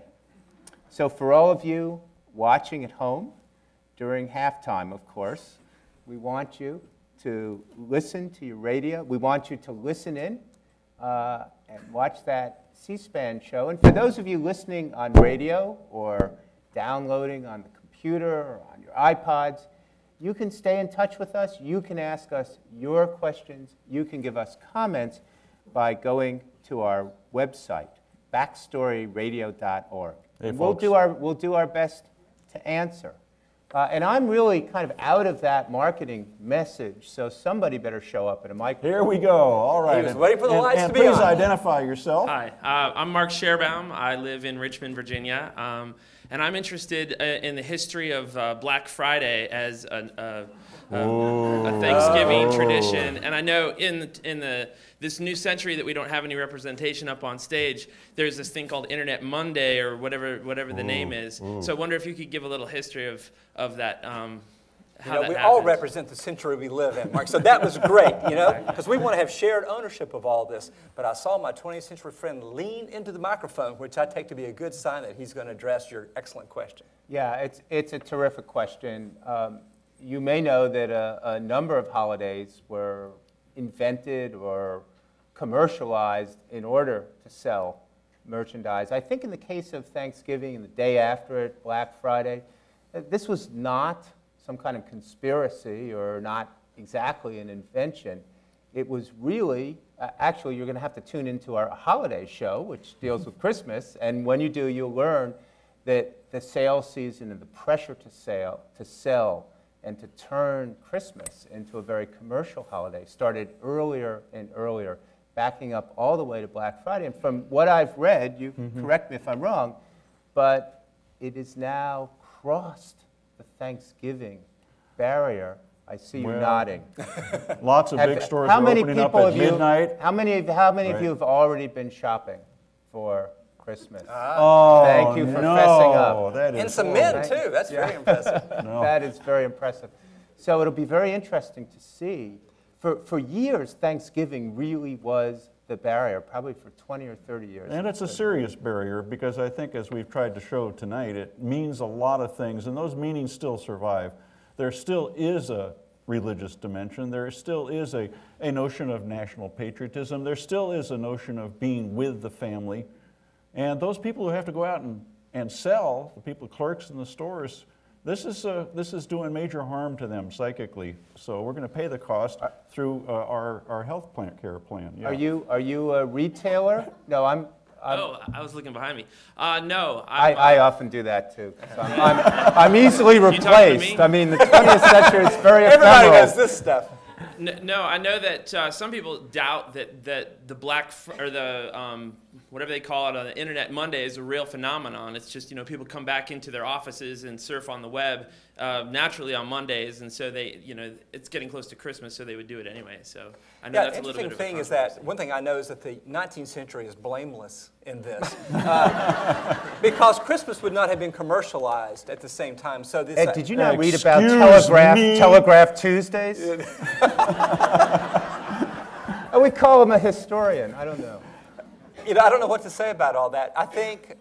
So for all of you watching at home, during halftime, of course, we want you to listen to your radio. We want you to listen in and watch that C-SPAN show. And for those of you listening on radio or downloading on the computer or on your iPods, you can stay in touch with us. You can ask us your questions. You can give us comments by going to our website, BackstoryRadio.org. And we'll do our best to answer. And I'm really kind of out of that marketing message, so somebody better show up at a microphone. Here we go. All right. He was waiting for the lights to be on. Please identify yourself. Hi. I'm Mark Scherbaum. I live in Richmond, Virginia. And I'm interested in the history of Black Friday as a Thanksgiving tradition. And I know in this new century that we don't have any representation up on stage, there's this thing called Internet Monday or whatever the name is. So I wonder if you could give a little history of that. We happens. All represent the century we live in, Mark. So that was great, because we want to have shared ownership of all this. But I saw my 20th century friend lean into the microphone, which I take to be a good sign that he's going to address your excellent question. Yeah, it's a terrific question. you may know that a number of holidays were invented or commercialized in order to sell merchandise. I think in the case of Thanksgiving and the day after it, Black Friday, this was not some kind of conspiracy or not exactly an invention. It was really, actually you're going to have to tune into our holiday show, which deals with Christmas, and when you do, you'll learn that the sales season and the pressure to sell and to turn Christmas into a very commercial holiday started earlier and earlier, backing up all the way to Black Friday. And from what I've read, you correct me if I'm wrong, but it is now crossed the Thanksgiving barrier. I see you nodding. Lots of big stores are opening up at midnight. How many of you have already been shopping for Christmas? Thank you for fessing up. And some men, too. That's very impressive. That is very impressive. So it'll be very interesting to see. For years, Thanksgiving really was the barrier, probably for 20 or 30 years. And it's a serious barrier because I think, as we've tried to show tonight, it means a lot of things, and those meanings still survive. There still is a religious dimension. There still is a notion of national patriotism. There still is a notion of being with the family. And those people who have to go out and sell, the people, clerks in the stores, this is doing major harm to them psychically. So we're going to pay the cost through our health care plan. Yeah. Are you a retailer? No, I was looking behind me. No. I often do that, too. So I'm easily replaced. I mean, the 20th century is very ephemeral. Everybody does this stuff. No, I know that some people doubt that the whatever they call it on the Internet Monday is a real phenomenon. It's just, people come back into their offices and surf on the web naturally on Mondays, and so they, it's getting close to Christmas, so they would do it anyway. So I know that's a little bit of a controversy. One thing I know is that the 19th century is blameless in this, because Christmas would not have been commercialized at the same time. So this. Ed, did you not read about Telegraph Tuesdays? We call him a historian. I don't know. I don't know what to say about all that. I think,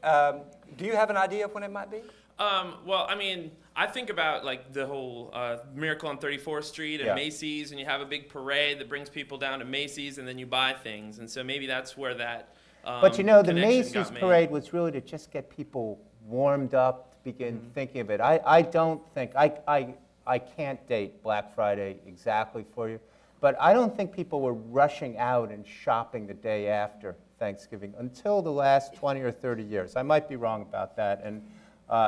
do you have an idea of when it might be? I think about the whole Miracle on 34th Street and Macy's, and you have a big parade that brings people down to Macy's, and then you buy things. And so maybe that's where that but the Macy's parade was really to just get people warmed up to begin thinking of it. I can't date Black Friday exactly for you, but I don't think people were rushing out and shopping the day after Thanksgiving until the last 20 or 30 years. I might be wrong about that. And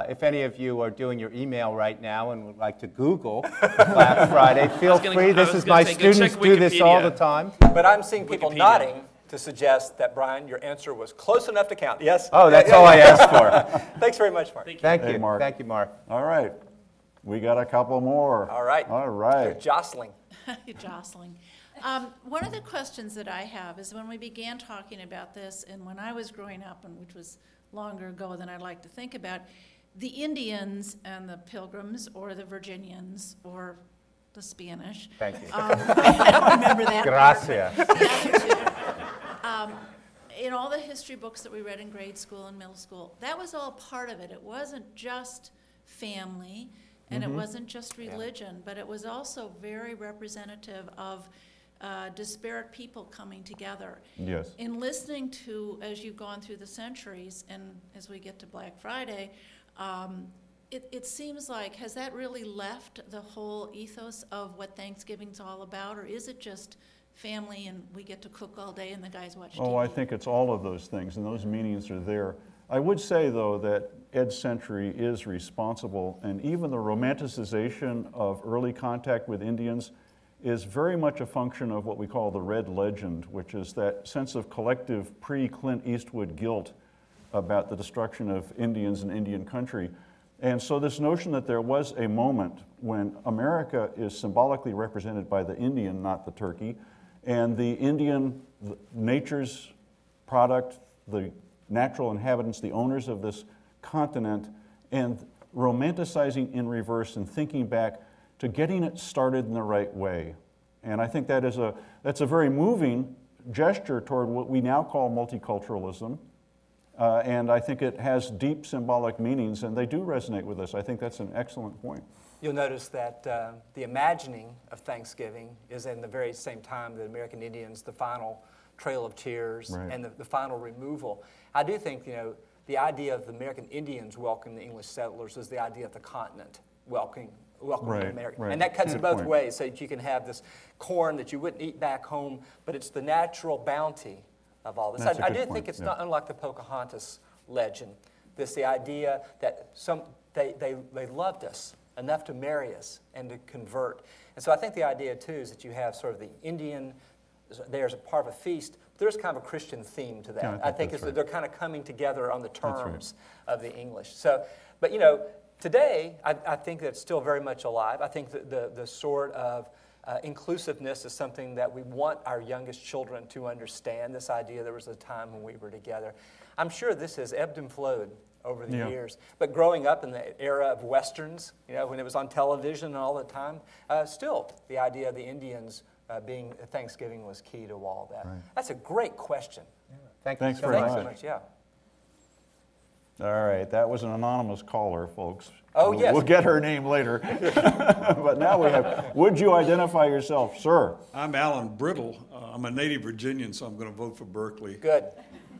if any of you are doing your email right now and would like to Google Black Friday, feel free. This is my students do this all the time. But I'm seeing people nodding to suggest that, Brian, your answer was close enough to count. Yes? Oh, that's all I asked for. Thanks very much, Mark. Thank you. Mark. Thank you, Mark. All right. We got a couple more. All right. You're jostling. You're jostling. One of the questions that I have is when we began talking about this, and when I was growing up, and which was longer ago than I'd like to think about, the Indians and the Pilgrims or the Virginians or the Spanish. Thank you. I don't remember that. Gracias. In all the history books that we read in grade school and middle school, that was all part of it. It wasn't just family, and it wasn't just religion, but it was also very representative of disparate people coming together. Yes. In listening to, as you've gone through the centuries, and as we get to Black Friday, it seems like, has that really left the whole ethos of what Thanksgiving's all about, or is it just family and we get to cook all day and the guys watch TV? I think it's all of those things, and those meanings are there. I would say, though, that Ed Century is responsible, and even the romanticization of early contact with Indians is very much a function of what we call the Red Legend, which is that sense of collective pre-Clint Eastwood guilt about the destruction of Indians and Indian country. And so this notion that there was a moment when America is symbolically represented by the Indian, not the turkey, and the Indian, nature's product, the natural inhabitants, the owners of this continent, and romanticizing in reverse and thinking back to getting it started in the right way. And I think that's a very moving gesture toward what we now call multiculturalism. And I think it has deep symbolic meanings, and they do resonate with us. I think that's an excellent point. you'll notice that the imagining of Thanksgiving is in the very same time that American Indians, the final Trail of Tears, right, and the final removal. I do think, you know, the idea of the American Indians welcoming the English settlers is the idea of the continent welcoming right, America. Right. And that cuts both ways, so that you can have this corn that you wouldn't eat back home, but it's the natural bounty of all this. I do think it's not unlike the Pocahontas legend. This the idea that they loved us enough to marry us and to convert. And so I think the idea, too, is that you have sort of the Indian, there's a part of a feast, but there's kind of a Christian theme to that. Yeah, I think it's right, that they're kind of coming together on the terms of the English. So, but, you know, today, I think that's still very much alive. I think that the sort of inclusiveness is something that we want our youngest children to understand, this idea there was a time when we were together. I'm sure this has ebbed and flowed over the years, but growing up in the era of Westerns, you know, when it was on television all the time, still the idea of the Indians being Thanksgiving was key to all that. Right. That's a great question. Yeah. Thanks so much. Yeah. All right, that was an anonymous caller, folks. Oh, yes. We'll get her name later. But now we have, would you identify yourself, sir? I'm Alan Brittle. I'm a native Virginian, so I'm going to vote for Berkeley. Good.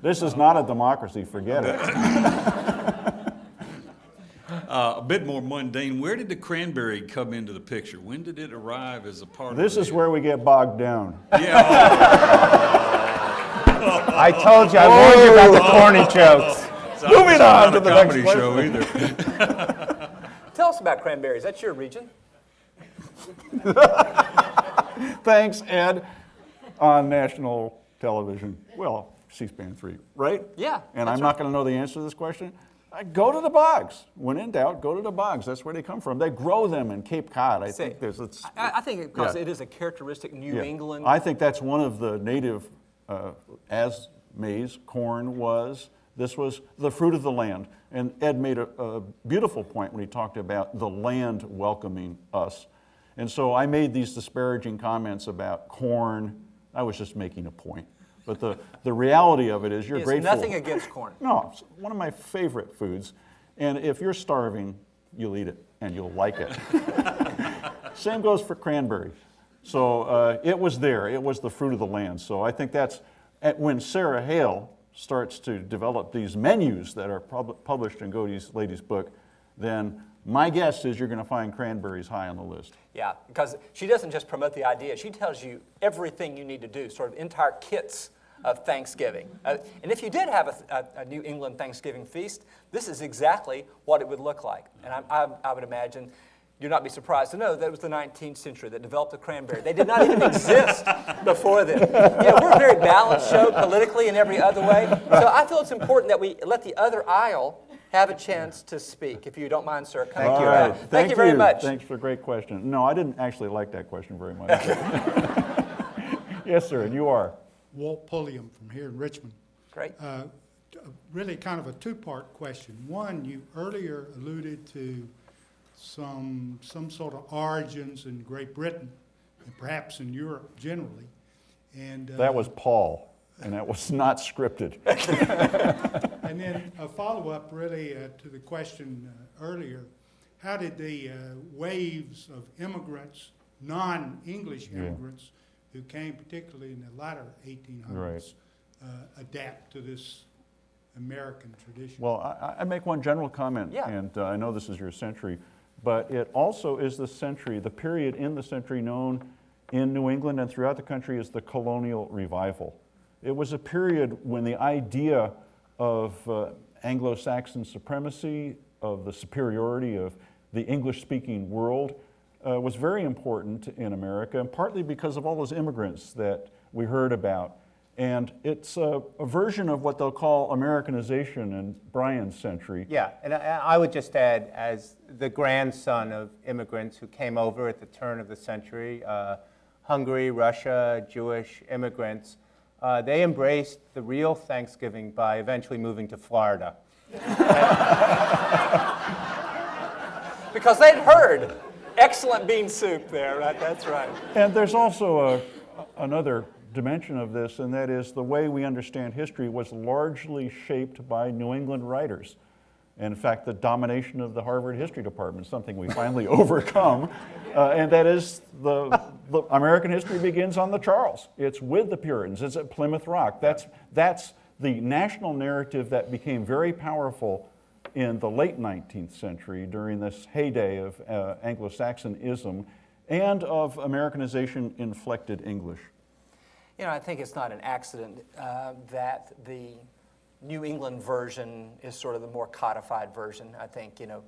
This is not a democracy, forget it. A bit more mundane, where did the cranberry come into the picture? When did it arrive as a part of this? This is where we get bogged down. Yeah. I told you, I warned you about the corny jokes. Moving on to the next show either. Tell us about cranberries. That's your region. Thanks, Ed. On national television. Well, C-SPAN 3, right? Yeah. And I'm not going to know the answer to this question. Go to the bogs. When in doubt, go to the bogs. That's where they come from. They grow them in Cape Cod. I think it is a characteristic New England. I think that's one of the native, as maize, corn was. This was the fruit of the land. And Ed made a beautiful point when he talked about the land welcoming us. And so I made these disparaging comments about corn. I was just making a point. But the reality of it is you're grateful. There's nothing against corn. No, it's one of my favorite foods. And if you're starving, you'll eat it and you'll like it. Same goes for cranberries. So it was there. It was the fruit of the land. So I think that's when Sarah Hale starts to develop these menus that are published in Godey's Ladies Book, then my guess is you're going to find cranberries high on the list. Yeah, because she doesn't just promote the idea. She tells you everything you need to do, sort of entire kits of Thanksgiving. And if you did have a New England Thanksgiving feast, this is exactly what it would look like. And I would imagine you'd not be surprised to know that it was the 19th century that developed the cranberry. They did not even exist before then. You know, we're a very balanced show politically and every other way. So I feel it's important that we let the other aisle have a chance to speak, if you don't mind, sir. Thank you. Thank you very much. Thanks for a great question. No, I didn't actually like that question very much. Yes, sir, and you are? Walt Pulliam from here in Richmond. Great. Really kind of a two-part question. One, you earlier alluded to some sort of origins in Great Britain, and perhaps in Europe generally. And that was Paul, and that was not scripted. And then a follow-up really to the question earlier, how did the waves of immigrants, non-English immigrants, who came particularly in the latter 1800s, adapt to this American tradition? Well, I make one general comment, and I know this is your century, but it also is the century, the period in the century known in New England and throughout the country as the colonial revival. It was a period when the idea of Anglo-Saxon supremacy, of the superiority of the English-speaking world, was very important in America, and partly because of all those immigrants that we heard about. And it's a version of what they'll call Americanization in Brian's century. Yeah, and I would just add, as the grandson of immigrants who came over at the turn of the century, Hungary, Russia, Jewish immigrants, they embraced the real Thanksgiving by eventually moving to Florida. Because they'd heard excellent bean soup there, right? That's right. And there's also another dimension of this, and that is the way we understand history was largely shaped by New England writers. and in fact the domination of the Harvard History Department, something we finally overcome, and that is the American history begins on the Charles. It's with the Puritans, it's at Plymouth Rock. That's the national narrative that became very powerful in the late 19th century during this heyday of Anglo-Saxonism and of Americanization-inflected English. You know, I think it's not an accident that the New England version is sort of the more codified version. I think, you know,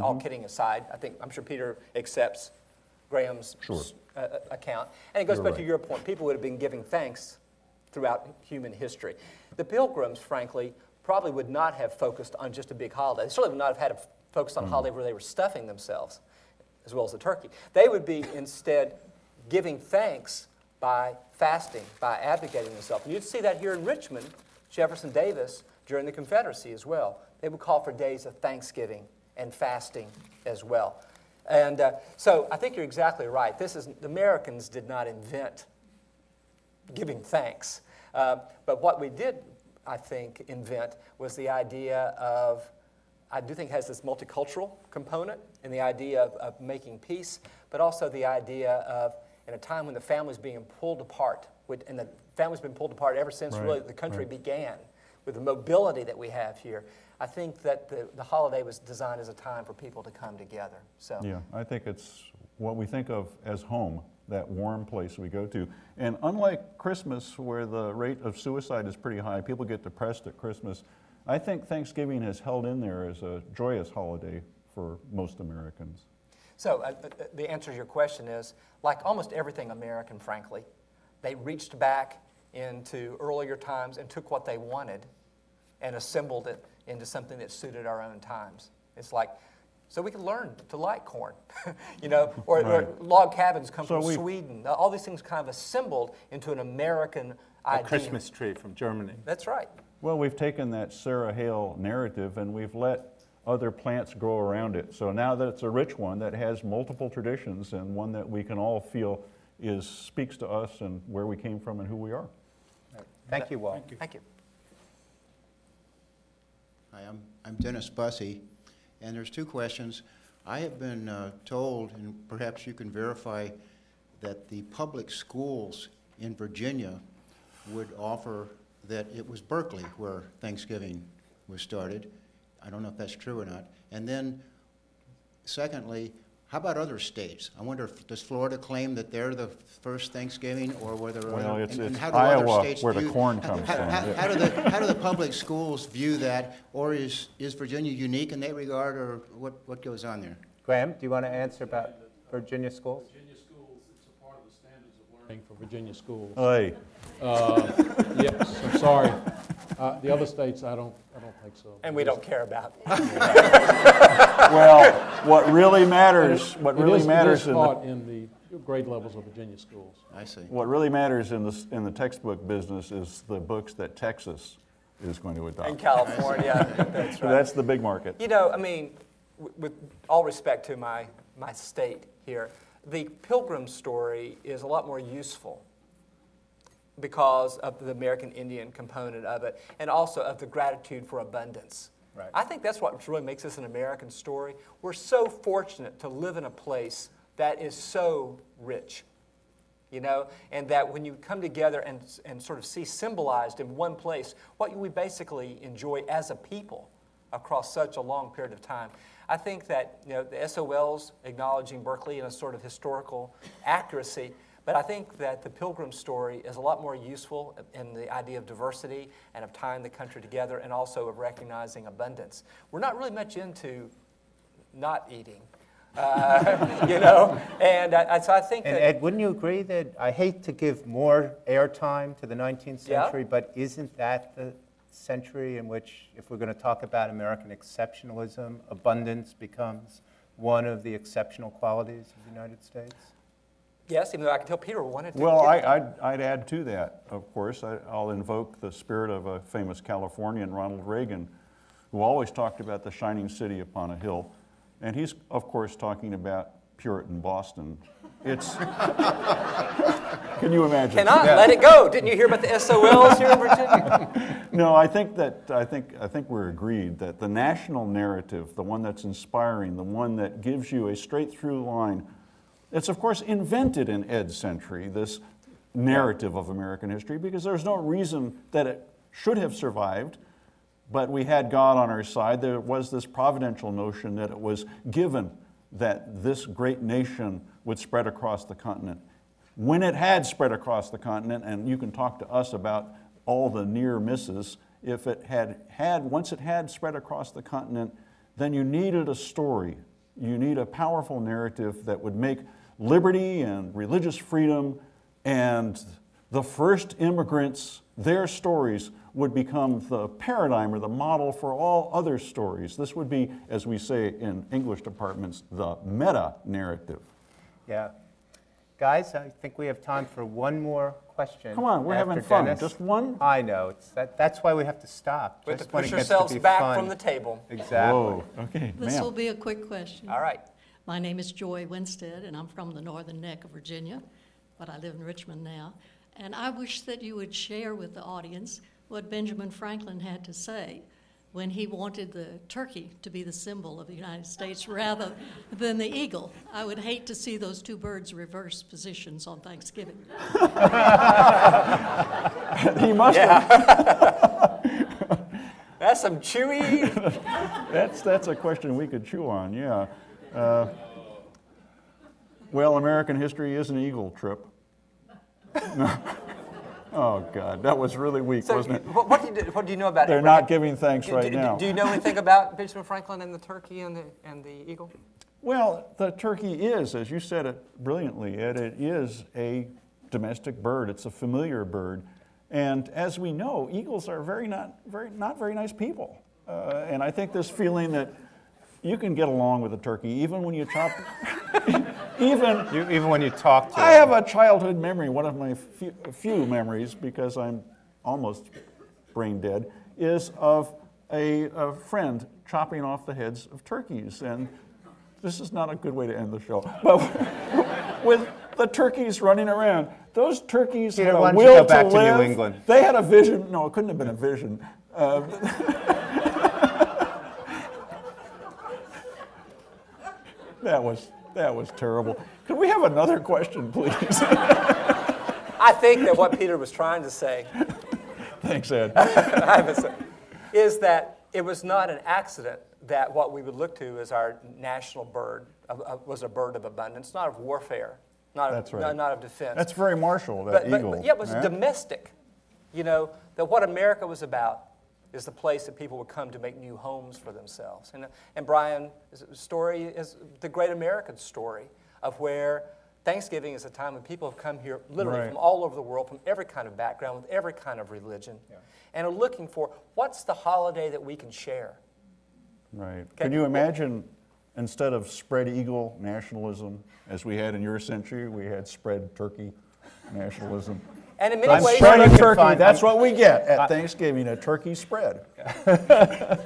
all kidding aside, I'm sure Peter accepts Graham's account. And it goes back to your point. People would have been giving thanks throughout human history. The Pilgrims, frankly, probably would not have focused on just a big holiday. They certainly would not have had to focus on a holiday where they were stuffing themselves, as well as the turkey. They would be instead giving thanks by fasting, by abdicating themselves. And you'd see that here in Richmond, Jefferson Davis, during the Confederacy as well. They would call for days of thanksgiving and fasting as well. And so I think you're exactly right. The Americans did not invent giving thanks. But what we did, I think, invent was the idea of, I do think it has this multicultural component and the idea of making peace, but also the idea of, in a time when the family's being pulled apart, and the family's been pulled apart ever since really the country began, with the mobility that we have here, I think that the holiday was designed as a time for people to come together. So yeah, I think it's what we think of as home, that warm place we go to. And unlike Christmas, where the rate of suicide is pretty high, people get depressed at Christmas, I think Thanksgiving has held in there as a joyous holiday for most Americans. So the answer to your question is, like almost everything American, frankly, they reached back into earlier times and took what they wanted and assembled it into something that suited our own times. It's like, so we can learn to like corn, you know, or log cabins come from Sweden. All these things kind of assembled into an American idea. A Christmas tree from Germany. That's right. Well, we've taken that Sarah Hale narrative and we've let other plants grow around it. So now that it's a rich one that has multiple traditions and one that we can all feel speaks to us and where we came from and who we are. Thank you all. Thank you. Thank you. Hi, I'm Dennis Bussey, and there's two questions. I have been told, and perhaps you can verify, that the public schools in Virginia would offer that it was Berkeley where Thanksgiving was started. I don't know if that's true or not. And then, secondly, how about other states? I wonder, does Florida claim that they're the first Thanksgiving, or whether it's how do Iowa, other states where the corn comes from. How do the public schools view that, or is Virginia unique in that regard, or what goes on there? Graham, do you want to answer about Virginia schools? Virginia schools, it's a part of the standards of learning for Virginia schools. Hey. Yes, I'm sorry. The other states, I don't think so. And we don't care about. Well, what really matters is taught in the grade levels of Virginia schools. I see. What really matters in the textbook business is the books that Texas is going to adopt. In California, that's right. That's the big market. You know, I mean, with all respect to my state here, the Pilgrim story is a lot more useful, because of the American Indian component of it, and also of the gratitude for abundance. Right. I think that's what really makes this an American story. We're so fortunate to live in a place that is so rich, you know, and that when you come together and sort of see symbolized in one place what we basically enjoy as a people across such a long period of time. I think that, you know, the SOL's acknowledging Berkeley in a sort of historical accuracy, but I think that the Pilgrim story is a lot more useful in the idea of diversity and of tying the country together and also of recognizing abundance. We're not really much into not eating, you know, so I think that... Ed, wouldn't you agree that I hate to give more airtime to the 19th century, but isn't that the century in which, if we're going to talk about American exceptionalism, abundance becomes one of the exceptional qualities of the United States? Yes, even though I can tell Peter wanted to. Well, I'd add to that, of course. I'll invoke the spirit of a famous Californian, Ronald Reagan, who always talked about the shining city upon a hill. And he's, of course, talking about Puritan Boston. It's Can you imagine? Cannot let it go. Didn't you hear about the SOLs here in Virginia? No, I think we're agreed that the national narrative, the one that's inspiring, the one that gives you a straight through line, it's of course invented in Ed's century, this narrative of American history, because there's no reason that it should have survived. But we had God on our side. There was this providential notion that it was given that this great nation would spread across the continent. When it had spread across the continent, and you can talk to us about all the near misses, if it had once it had spread across the continent, then you needed a story. You need a powerful narrative that would make liberty and religious freedom and the first immigrants, their stories would become the paradigm or the model for all other stories. This would be, as we say in English departments, the meta-narrative. Yeah. Guys, I think we have time for one more question. Come on, we're having fun. Dennis. Just one? I know. That's why we have to stop. We have to push ourselves back from the table. Exactly. Whoa. Okay, this will be a quick question. All right. My name is Joy Winstead, and I'm from the northern neck of Virginia, but I live in Richmond now. And I wish that you would share with the audience what Benjamin Franklin had to say when he wanted the turkey to be the symbol of the United States rather than the eagle. I would hate to see those two birds reverse positions on Thanksgiving. He must have. That's some chewy. That's a question we could chew on, yeah. Well, American history is an eagle trip. Oh, God, that was really weak, wasn't it? What do you know about it? They're not giving thanks right now. Do you know anything about Benjamin Franklin and the turkey and the eagle? Well, the turkey is, as you said it brilliantly, Ed, it is a domestic bird. It's a familiar bird. And as we know, eagles are not very nice people. And I think this feeling that you can get along with a turkey even when you chop even when you talk to it. I have a childhood memory, one of my few memories, because I'm almost brain dead, is of a friend chopping off the heads of turkeys. And this is not a good way to end the show. But with the turkeys running around, those turkeys had a will to live. To New England. They had a vision. No, it couldn't have been a vision. That was terrible. Could we have another question, please? I think that what Peter was trying to say, thanks, Ed, is that it was not an accident that what we would look to as our national bird was a bird of abundance, not of warfare, not of defense. That's very martial, that eagle. But it was domestic. You know, that what America was about is the place that people would come to make new homes for themselves. And Brian's story is the great American story of where Thanksgiving is a time when people have come here literally from all over the world, from every kind of background, with every kind of religion, and are looking for what's the holiday that we can share. Right. Okay. Can you imagine, instead of spread eagle nationalism, as we had in your century, we had spread turkey nationalism. And in many ways, spreading turkey, that's what we get at Thanksgiving, a turkey spread.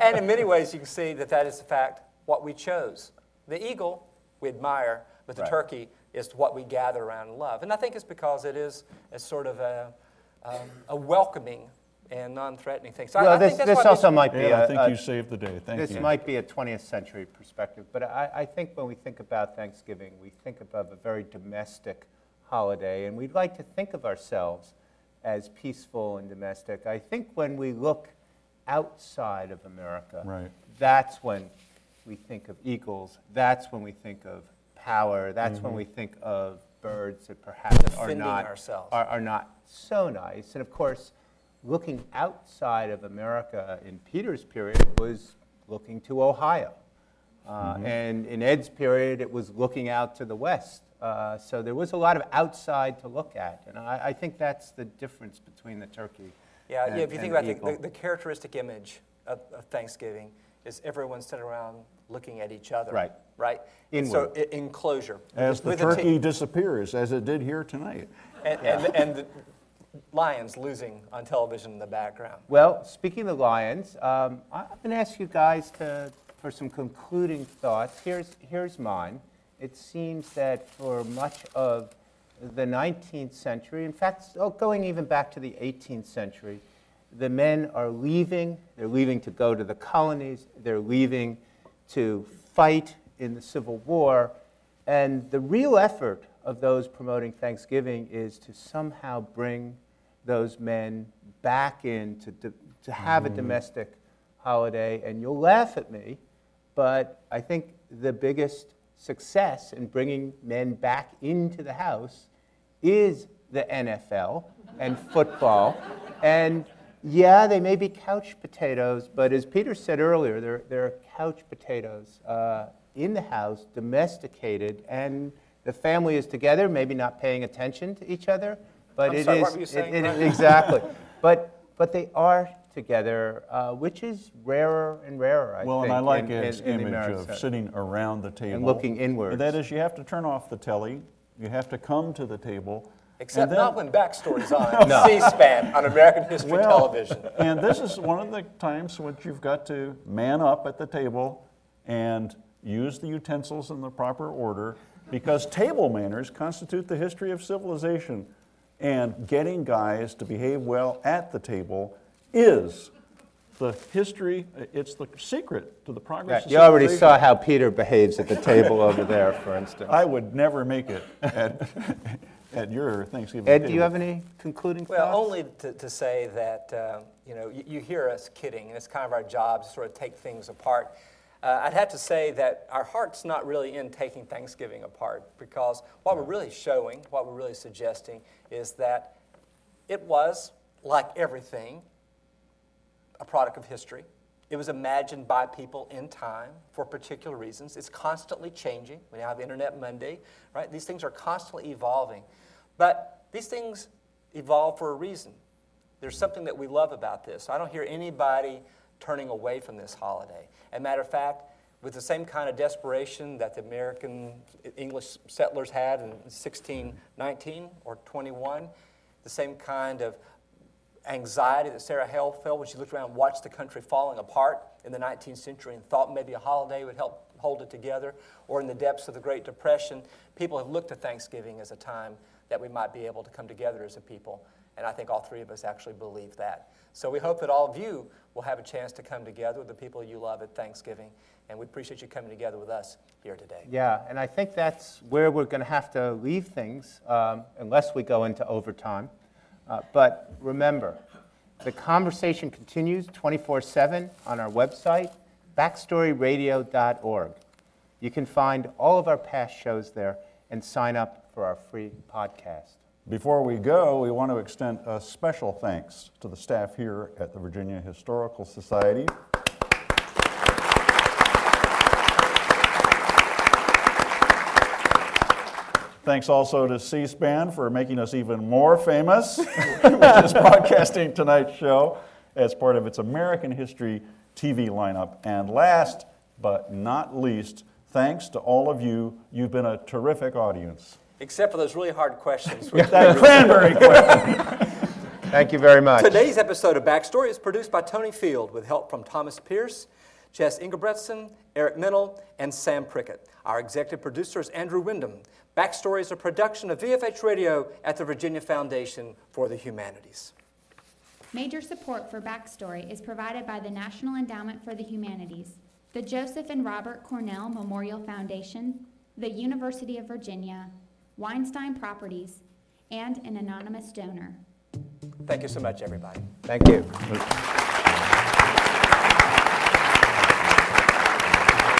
And in many ways, you can see that is, in fact, what we chose. The eagle, we admire, but the turkey is what we gather around and love. And I think it's because it is a sort of a welcoming and non-threatening thing. So well, I think you saved the day. Thank you. This might be a 20th century perspective, but I think when we think about Thanksgiving, we think about a very domestic holiday, and we'd like to think of ourselves as peaceful and domestic. I think when we look outside of America, that's when we think of eagles, that's when we think of power, that's when we think of birds that perhaps are not so nice. And of course, looking outside of America in Peter's period was looking to Ohio. And in Ed's period, it was looking out to the west. So there was a lot of outside to look at, and I think that's the difference between the turkey. And if you think about the characteristic image of Thanksgiving is everyone sitting around looking at each other. Right. Inward. So enclosure. As the turkey disappears, as it did here tonight, and the lions losing on television in the background. Well, speaking of lions, I'm going to ask you guys for some concluding thoughts. Here's mine. It seems that for much of the 19th century, in fact, going even back to the 18th century, the men are leaving. They're leaving to go to the colonies. They're leaving to fight in the Civil War. And the real effort of those promoting Thanksgiving is to somehow bring those men back in to have a domestic holiday. And you'll laugh at me, but I think the biggest success in bringing men back into the house is the NFL and football. And yeah, they may be couch potatoes, but as Peter said earlier, there are couch potatoes in the house, domesticated, and the family is together, maybe not paying attention to each other, but what were you saying, Brian? Exactly. But they are together, which is rarer and rarer, I think. Well, and I like Ed's image of sitting around the table. And looking inwards. And that is, you have to turn off the telly. You have to come to the table. Except then, not when Backstory's on C-SPAN on American History Television. And this is one of the times when you've got to man up at the table and use the utensils in the proper order, because table manners constitute the history of civilization. And getting guys to behave well at the table is the history, it's the secret to the progress of civilization. You already saw how Peter behaves at the table over there, for instance. I would never make it at your Thanksgiving Ed, table. Do you have any concluding thoughts? Well, only to say that, you hear us kidding, and it's kind of our job to sort of take things apart. I'd have to say that our heart's not really in taking Thanksgiving apart, because what we're really showing, what we're really suggesting, is that it was, like everything, a product of history. It was imagined by people in time for particular reasons. It's constantly changing. We now have Internet Monday, right? These things are constantly evolving. But these things evolve for a reason. There's something that we love about this. I don't hear anybody turning away from this holiday. As a matter of fact, with the same kind of desperation that the American English settlers had in 1619 or 21, the same kind of anxiety that Sarah Hale felt when she looked around and watched the country falling apart in the 19th century and thought maybe a holiday would help hold it together, or in the depths of the Great Depression, people have looked at Thanksgiving as a time that we might be able to come together as a people. And I think all three of us actually believe that. So we hope that all of you will have a chance to come together with the people you love at Thanksgiving. And we appreciate you coming together with us here today. Yeah, and I think that's where we're going to have to leave things, unless we go into overtime. But remember, the conversation continues 24/7 on our website, BackstoryRadio.org. You can find all of our past shows there and sign up for our free podcast. Before we go, we want to extend a special thanks to the staff here at the Virginia Historical Society. Thanks also to C-SPAN for making us even more famous, which is broadcasting tonight's show as part of its American History TV lineup. And last but not least, thanks to all of you. You've been a terrific audience. Except for those really hard questions. That cranberry question. Thank you very much. Today's episode of Backstory is produced by Tony Field with help from Thomas Pierce, Jess Ingebretson, Eric Mennel, and Sam Prickett. Our executive producer is Andrew Windham. Backstory is a production of VFH Radio at the Virginia Foundation for the Humanities. Major support for Backstory is provided by the National Endowment for the Humanities, the Joseph and Robert Cornell Memorial Foundation, the University of Virginia, Weinstein Properties, and an anonymous donor. Thank you so much, everybody. Thank you.